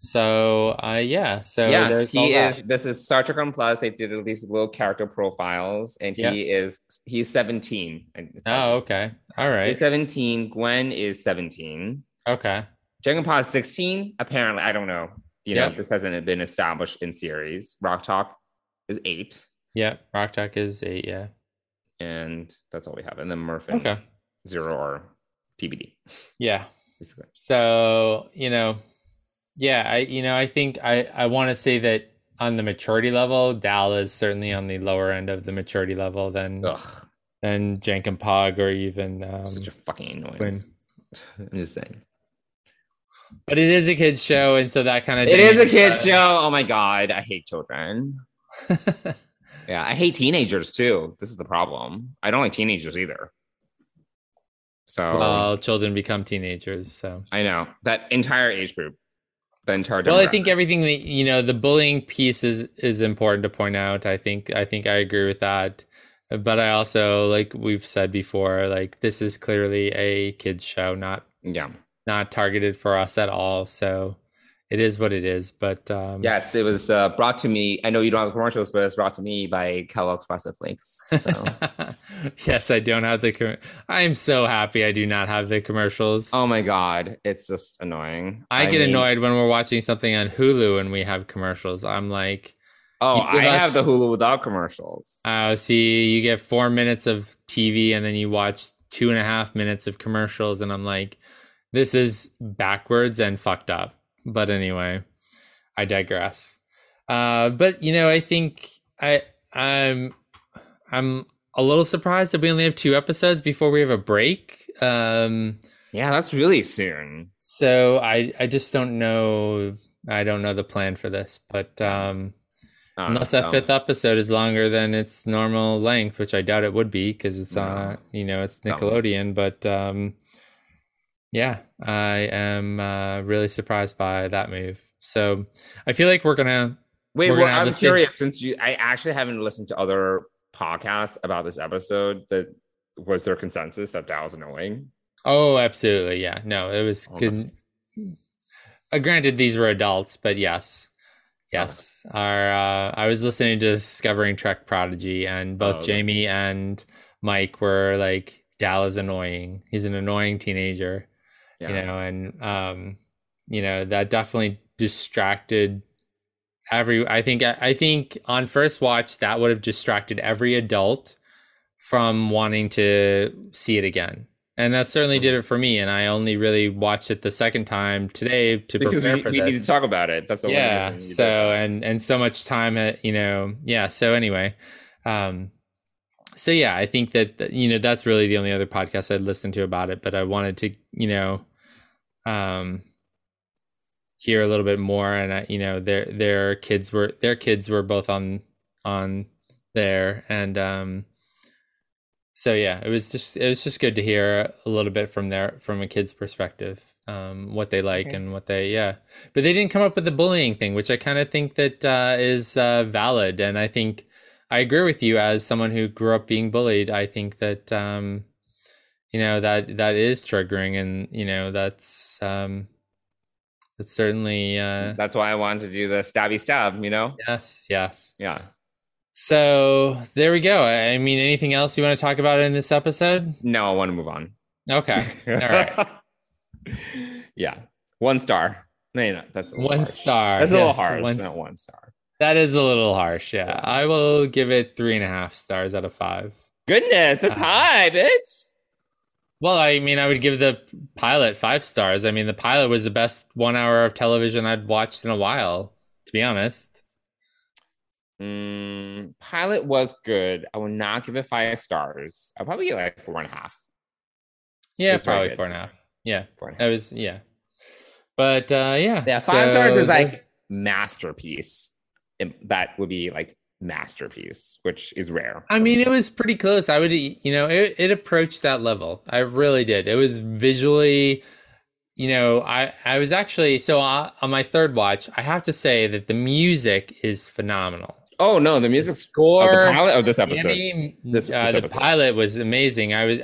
So he is. This is Star Trek on Plus. They did these little character profiles, and he's 17. Oh, okay, all right. He's 17. Gwen is 17. Okay. Jankom Pog is 16. Apparently, I don't know. You know, this hasn't been established in series. Rok-Tahk is 8. Yeah, Rok-Tahk is 8. Yeah, and that's all we have. And then Murph and Zero are TBD. Yeah. Basically. So you know. Yeah, I think I want to say that on the maturity level, Dal is certainly on the lower end of the maturity level than Jankom Pog or even such a fucking annoyance. Gwen. I'm just saying. But it is a kids show, and so that kind of show. Oh my god, I hate children. Yeah, I hate teenagers too. This is the problem. I don't like teenagers either. So children become teenagers. So I know that entire age group. Well, I think everything that, you know, the bullying piece is important to point out. I think I agree with that. But I also, like we've said before, like this is clearly a kids show, not targeted for us at all. So it is what it is. But yes, it was brought to me. I know you don't have the commercials, but it's brought to me by Kellogg's Frosted Flakes. So. Yes, I don't have the I'm so happy I do not have the commercials. Oh my god, it's just annoying. I mean, annoyed when we're watching something on Hulu and we have commercials. I'm like, oh, I have the Hulu without commercials. Oh, see, you get 4 minutes of TV and then you watch 2.5 minutes of commercials, and I'm like, this is backwards and fucked up. But anyway, I digress. But you know, I think I'm a little surprised that we only have 2 episodes before we have a break. Yeah, that's really soon. So I just don't know. I don't know the plan for this, but unless that 5th episode is longer than its normal length, which I doubt it would be because it's it's Nickelodeon. But yeah, I am really surprised by that move. So I feel like we're gonna wait. Well, I'm curious since I actually haven't listened to other podcast about this episode. That was their consensus that Dal was annoying. Oh, absolutely. Yeah, no, it was good. Granted, these were adults, but yes. Okay. I was listening to Discovering Trek Prodigy, and both Jamie and Mike were like, Dal is annoying. He's an annoying teenager, you know, and that definitely distracted. I think on first watch that would have distracted every adult from wanting to see it again, and that certainly did it for me. And I only really watched it the second time today to prepare for this. We need to talk about it. That's the so and so much time at, you know. Yeah. So anyway, so yeah, I think that, you know, that's really the only other podcast I'd listened to about it. But I wanted to, you know, hear a little bit more, and you know, their kids were both on there, and so yeah, it was just good to hear a little bit from a kid's perspective, what they like and what they but they didn't come up with the bullying thing, which I kind of think that is valid, and I think I agree with you as someone who grew up being bullied. I think that you know, that is triggering, and you know, that's. It's certainly that's why I wanted to do the stabby stab, you know? Yes. Yeah. So there we go. I mean, anything else you want to talk about in this episode? No, I want to move on. Okay. All right. Yeah. 1 star. No, that's one harsh. Star. That's a little harsh. One, not 1 star. That is a little harsh. Yeah. I will give it 3.5 stars out of 5. Goodness. That's high, bitch. Well, I mean, I would give the pilot 5 stars. I mean, the pilot was the best 1 hour of television I'd watched in a while, to be honest. Pilot was good. I will not give it 5 stars. I'll probably get like 4.5. Yeah, probably 4.5. Yeah, 4.5. That was, yeah. But yeah, 5 stars is like masterpiece. That would be like masterpiece, which is rare. I mean, it was pretty close. I would, you know, it approached that level. I really did. It was visually, you know, I was actually, so on my third watch, I have to say that the music is phenomenal. Oh no, the music score of the pilot of this episode. This the pilot was amazing. I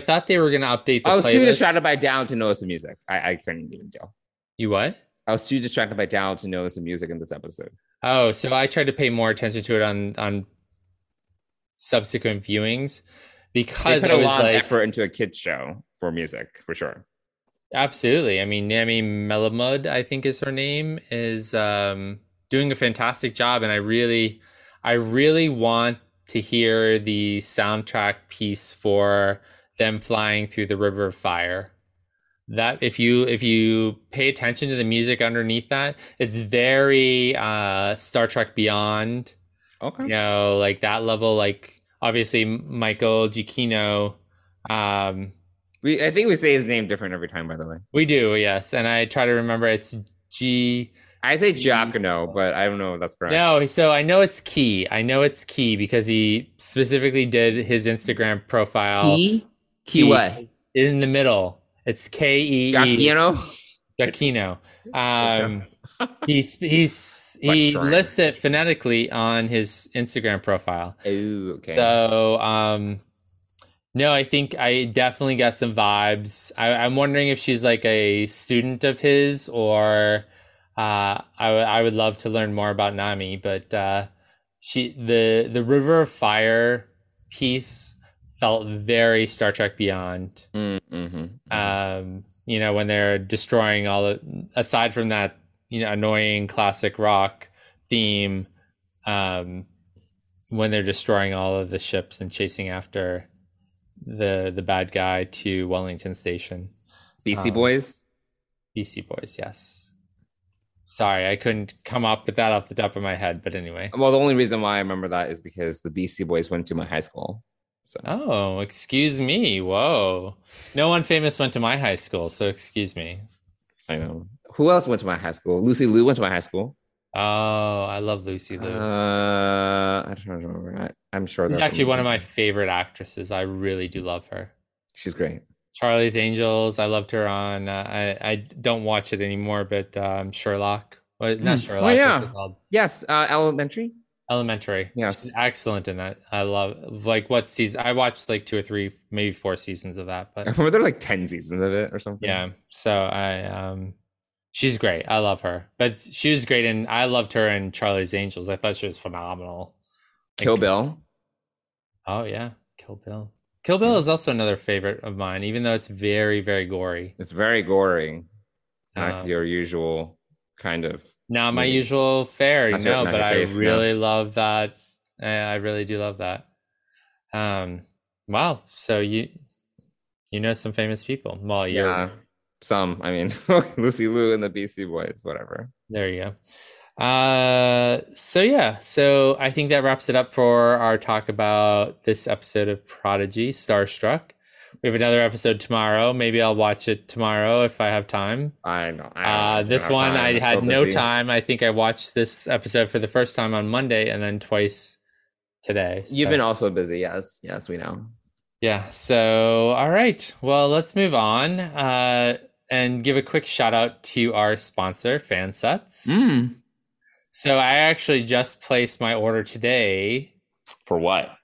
thought they were going to update the playlist. I was too distracted by Down to notice the music. I couldn't even tell. You what? I was too distracted by Down to notice the music in this episode. Oh, so I tried to pay more attention to it on subsequent viewings because they put a lot of effort into a kids show for music for sure. Absolutely. I mean, Nami Melamud, I think is her name, is doing a fantastic job, and I really want to hear the soundtrack piece for them flying through the River of Fire. That if you pay attention to the music underneath that, it's very Star Trek Beyond. Okay. You know, like that level, like obviously Michael Giacchino. I think we say his name different every time, by the way. We do, yes. And I try to remember it's G. I say Giacchino, but I don't know if that's correct. No, so I know it's Key. I know it's Key because he specifically did his Instagram profile. Key? Key what? In the middle. It's K-E-E. Giacchino. He lists it phonetically on his Instagram profile. Ooh, okay. So, no, I think I definitely got some vibes. I'm wondering if she's like a student of his or... I would love to learn more about Nami, but the River of Fire piece felt very Star Trek Beyond. Mm-hmm. You know, when they're destroying all of, aside from that, you know, annoying classic rock theme, when they're destroying all of the ships and chasing after the bad guy to Wellington Station. BC Boys? BC Boys, yes. Sorry, I couldn't come up with that off the top of my head, but anyway. Well, the only reason why I remember that is because the Beastie Boys went to my high school. So. Oh, excuse me. Whoa. No one famous went to my high school, so excuse me. I know. Who else went to my high school? Lucy Liu went to my high school. Oh, I love Lucy Liu. I don't remember. I'm sure that's actually one of my favorite actresses. I really do love her. She's great. Charlie's Angels. I loved her on. I don't watch it anymore, but Sherlock. Well, not Sherlock. Oh yeah. Yes. Elementary. Elementary. Yes. She's excellent in that. I love. Like what season? I watched like 2 or 3, maybe 4 seasons of that. But I remember there were like 10 seasons of it or something. Yeah. So I. She's great. I love her. But she was great, and I loved her in Charlie's Angels. I thought she was phenomenal. Kill Bill. Oh yeah, Kill Bill. Kill Bill is also another favorite of mine, even though it's very, very gory. It's very gory. Not your usual kind of... Not movie. My usual fare, that's no, but I really love that. I really do love that. Wow. So you know some famous people. Well, yeah, some. I mean, Lucy Liu and the BC Boys, whatever. There you go. So I think that wraps it up for our talk about this episode of Prodigy, Starstruck. We have another episode tomorrow. Maybe I'll watch it tomorrow if I have time. I know. This one I had no time. I think I watched this episode for the first time on Monday and then twice today. So. You've been also busy. Yes. Yes, we know. Yeah. So, all right. Well, let's move on and give a quick shout out to our sponsor, Fansets. So I actually just placed my order today. For what?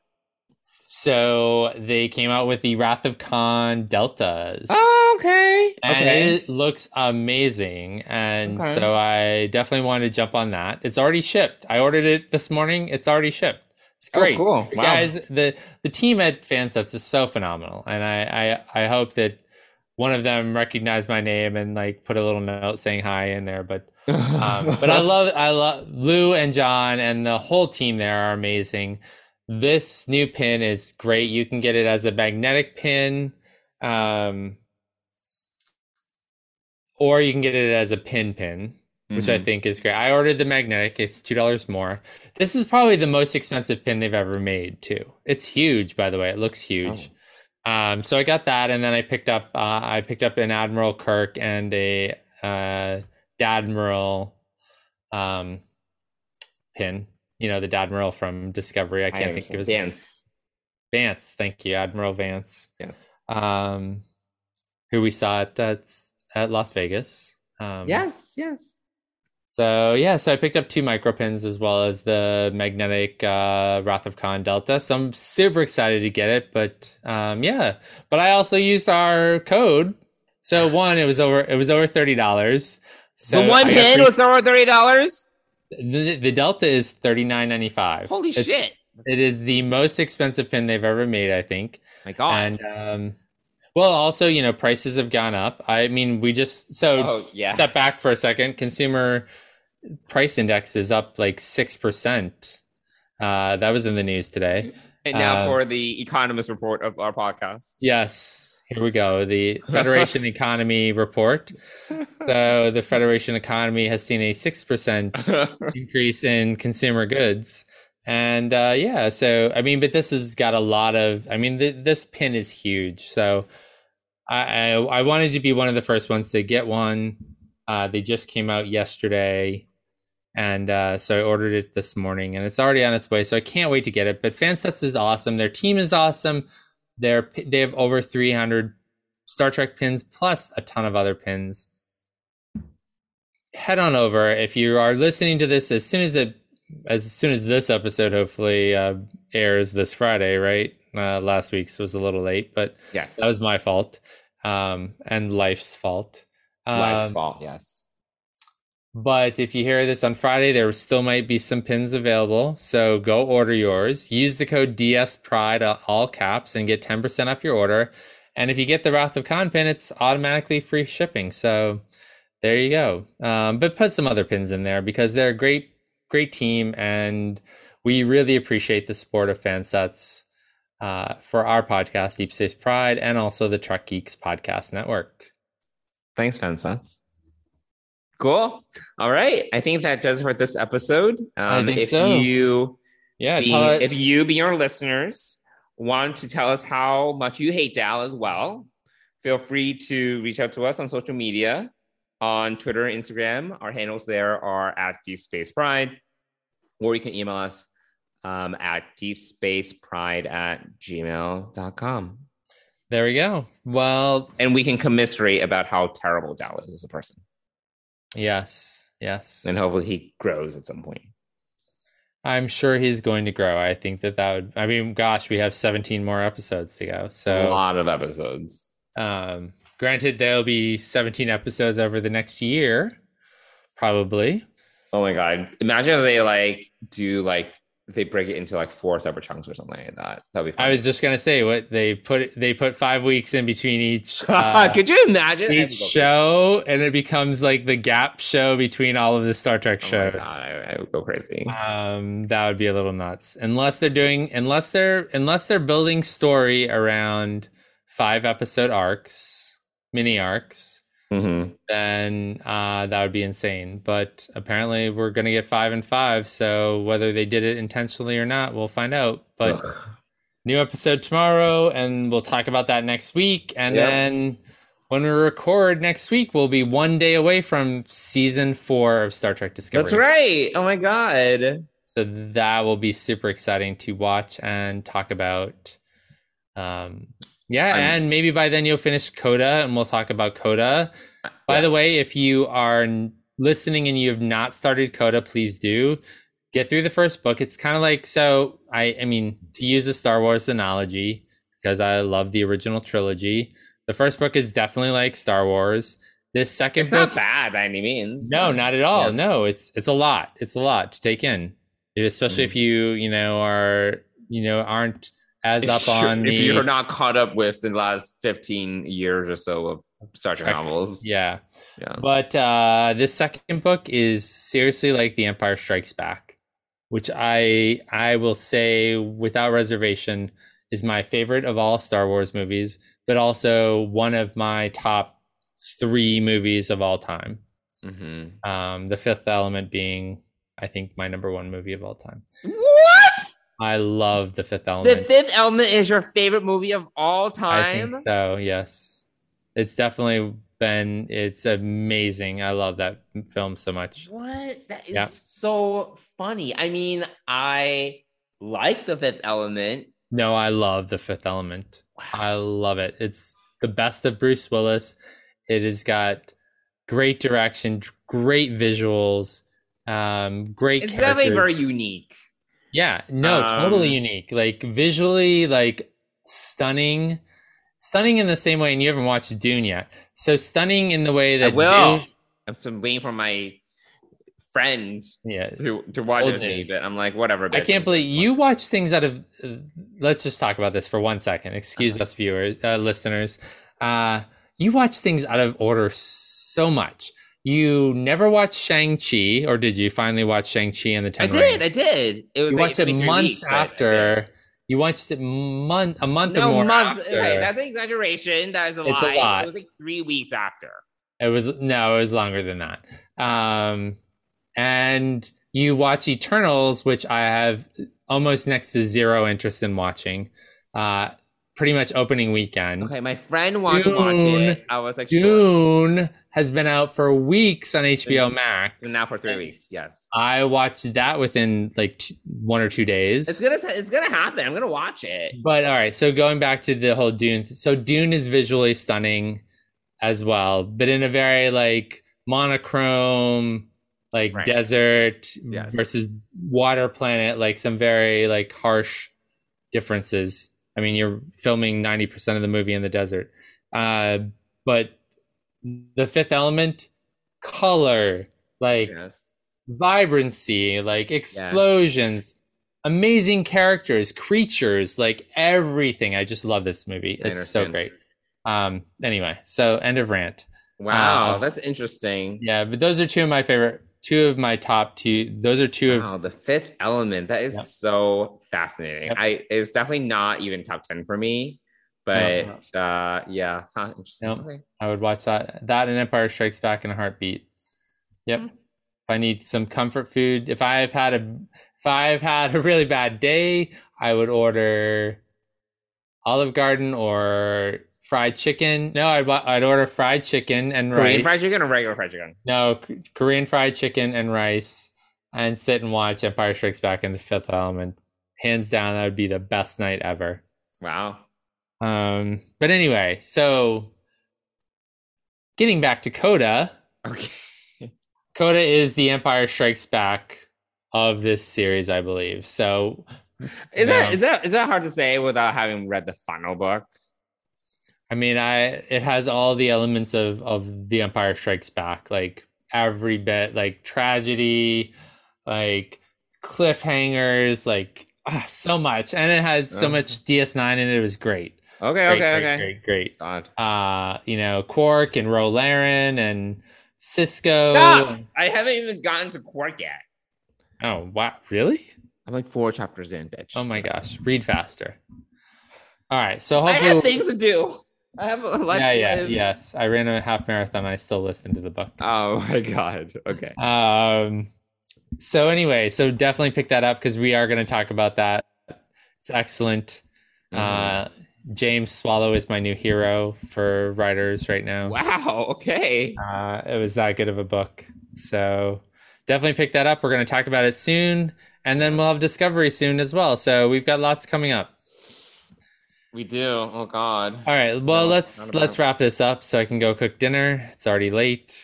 So they came out with the Wrath of Khan Deltas. Oh, okay. And it looks amazing. And so I definitely want to jump on that. It's already shipped. I ordered it this morning. It's already shipped. It's great. Oh, cool. Wow. Guys, the team at Fansets is so phenomenal. And I hope that one of them recognized my name and like put a little note saying hi in there. But but I love Lou and John and the whole team there are amazing. This new pin is great. You can get it as a magnetic pin, or you can get it as a pin, which I think is great. I ordered the magnetic. It's $2 more. This is probably the most expensive pin they've ever made, too. It's huge, by the way. It looks huge. Oh. So I got that, and then I picked up an Admiral Kirk and a Dadmiral pin. You know, the Dadmiral from Discovery. I can't think of his name. Vance. Thank you. Admiral Vance. Yes. Who we saw at Las Vegas. Yes. So I picked up two micro pins as well as the magnetic Wrath of Khan Delta. So I'm super excited to get it. But but I also used our code. So it was over $30. So the one pin was over $30? The Delta is $39.95. Holy shit! It is the most expensive pin they've ever made, I think. My God. And also, you know, prices have gone up. I mean, step back for a second. Consumer price index is up like 6%. That was in the news today. And now for the Economist report of our podcast. Yes. Here we go. The Federation Economy report. So the Federation economy has seen a 6% increase in consumer goods. And but this has got a lot of, this pin is huge. So I wanted to be one of the first ones to get one. They just came out yesterday. And so I ordered it this morning and it's already on its way. So I can't wait to get it. But Fansets is awesome. Their team is awesome. They have over 300 Star Trek pins, plus a ton of other pins. Head on over. If you are listening to this, as soon as this episode hopefully airs this Friday, right? Last week's was a little late, but yes, that was my fault and life's fault. Life's fault, yes. But if you hear this on Friday, there still might be some pins available. So go order yours. Use the code DSPRIDE, all caps, and get 10% off your order. And if you get the Wrath of Khan pin, it's automatically free shipping. So there you go. But put some other pins in there because they're a great, great team. And we really appreciate the support of Fansets for our podcast, Deep Space Pride, and also the Trek Geeks Podcast Network. Thanks, Fansets. Cool. All right. I think that does it for this episode. If you being our listeners want to tell us how much you hate Dal as well, feel free to reach out to us on social media, on Twitter and Instagram. Our handles there are at Deep Space Pride, or you can email us at deepspacepride@gmail.com. There we go. Well, and we can commiserate about how terrible Dal is as a person. Yes. And hopefully he grows at some point. I'm sure he's going to grow. I think that would... I mean, gosh, we have 17 more episodes to go. So a lot of episodes. Granted, there'll be 17 episodes over the next year, probably. Oh my God. Imagine if they they break it into 4 separate chunks or something like that. That'd be fun. I was just going to say what they put 5 weeks in between each. Could you imagine each show? And it becomes like the gap show between all of the Star Trek shows. I would go crazy. That would be a little nuts unless they're building story around 5 episode arcs, mini arcs. Mm-hmm. Then that would be insane. But apparently we're going to get 5 and 5. So whether they did it intentionally or not, we'll find out. But new episode tomorrow, and we'll talk about that next week. And then when we record next week, we'll be 1 day away from season 4 of Star Trek Discovery. That's right. Oh, my God. So that will be super exciting to watch and talk about. And maybe by then you'll finish CODA, and we'll talk about CODA. By the way, if you are listening and you have not started CODA, please do. get through the first book. It's kind of like, so I mean, to use a Star Wars analogy, because I love the original trilogy, the first book is definitely like Star Wars. This second book, not bad by any means. No, not at all. Yeah. No, it's a lot. It's a lot to take in, especially if you aren't as up on the... If you're not caught up with the last 15 years or so of Star Trek novels. Yeah. But this second book is seriously like The Empire Strikes Back, which I will say without reservation is my favorite of all Star Wars movies, but also one of my top 3 movies of all time. Mm-hmm. The Fifth Element being, I think, my number 1 movie of all time. What? I love The Fifth Element. The Fifth Element is your favorite movie of all time? I think so, yes. It's definitely been, it's amazing. I love that film so much. What? That is so funny. I mean, I like The Fifth Element. No, I love The Fifth Element. Wow. I love it. It's the best of Bruce Willis. It has got great direction, great visuals, great characters. It's definitely very unique. Yeah, no, totally unique. Like visually, like stunning in the same way. And you haven't watched Dune yet, so stunning in the way that I will. I'm waiting for my friend, to watch it with me. But I'm like, whatever. Bitch. I can't believe you watch things out of. Let's just talk about this for 1 second. Excuse us, viewers, listeners. You watch things out of order so much. You never watched Shang-Chi, or did you finally watch Shang-Chi and the Ten Rings? I did. It was You watched it a month or more after. Okay, that's an exaggeration. That is a lie. A lot. It was like 3 weeks after. It was longer than that. And you watch Eternals, which I have almost next to zero interest in watching. Pretty much opening weekend. Okay, my friend wanted to watch it. I was like, Dune has been out for weeks on HBO Max. It's been out for 3 weeks, yes. I watched that within like 1 or 2 days. It's gonna happen. I'm gonna watch it. But all right, so going back to the whole Dune. So Dune is visually stunning as well, but in a very like monochrome, like desert versus water planet, like some very like harsh differences. I mean, you're filming 90% of the movie in the desert. But The Fifth Element, color, like vibrancy, like explosions, amazing characters, creatures, like everything. I just love this movie. It's so great. Anyway, so end of rant. Wow, that's interesting. Yeah, but those are two of my top two. The Fifth Element. That is so fascinating. Yep. It's definitely not even top 10 for me, but interesting. Nope. Okay. I would watch that and Empire Strikes Back in a heartbeat. Yep. Mm-hmm. If I need some comfort food, if I've had a really bad day, I would order Olive Garden or fried chicken. No, I'd order fried chicken and rice. Korean fried chicken or regular fried chicken? No, Korean fried chicken and rice, and sit and watch Empire Strikes Back and The Fifth Element. Hands down, that would be the best night ever. Wow. But anyway, so getting back to CODA. Okay. CODA is The Empire Strikes Back of this series, I believe. So is that hard to say without having read the final book? I mean, it has all the elements of The Empire Strikes Back, like every bit, like tragedy, like cliffhangers, like so much. And it had so much DS9 in it. It was great. Okay. You know, Quark and Rolaren and Sisko. Stop! I haven't even gotten to Quark yet. Oh, wow. Really? I'm like 4 chapters in, bitch. Oh my gosh. Read faster. All right. So hopefully I have things to do. I have a life to live. Yes. I ran a half marathon. I still listened to the book. Oh my God. Okay. So anyway, definitely pick that up because we are going to talk about that. It's excellent. Mm-hmm. James Swallow is my new hero for writers right now. Wow. Okay. It was that good of a book. So definitely pick that up. We're going to talk about it soon. And then we'll have Discovery soon as well. So we've got lots coming up. We do. Oh God. All right. Well, let's wrap this up so I can go cook dinner. It's already late.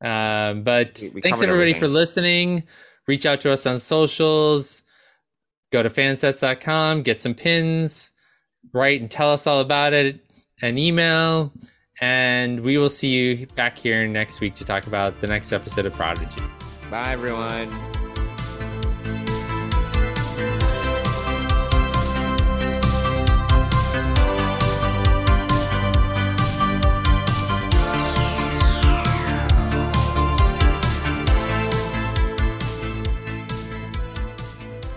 But thanks everybody for listening. reach out to us on socials, go to fansets.com, get some pins, write and tell us all about it, an email, and we will see you back here next week to talk about the next episode of Prodigy. Bye, everyone.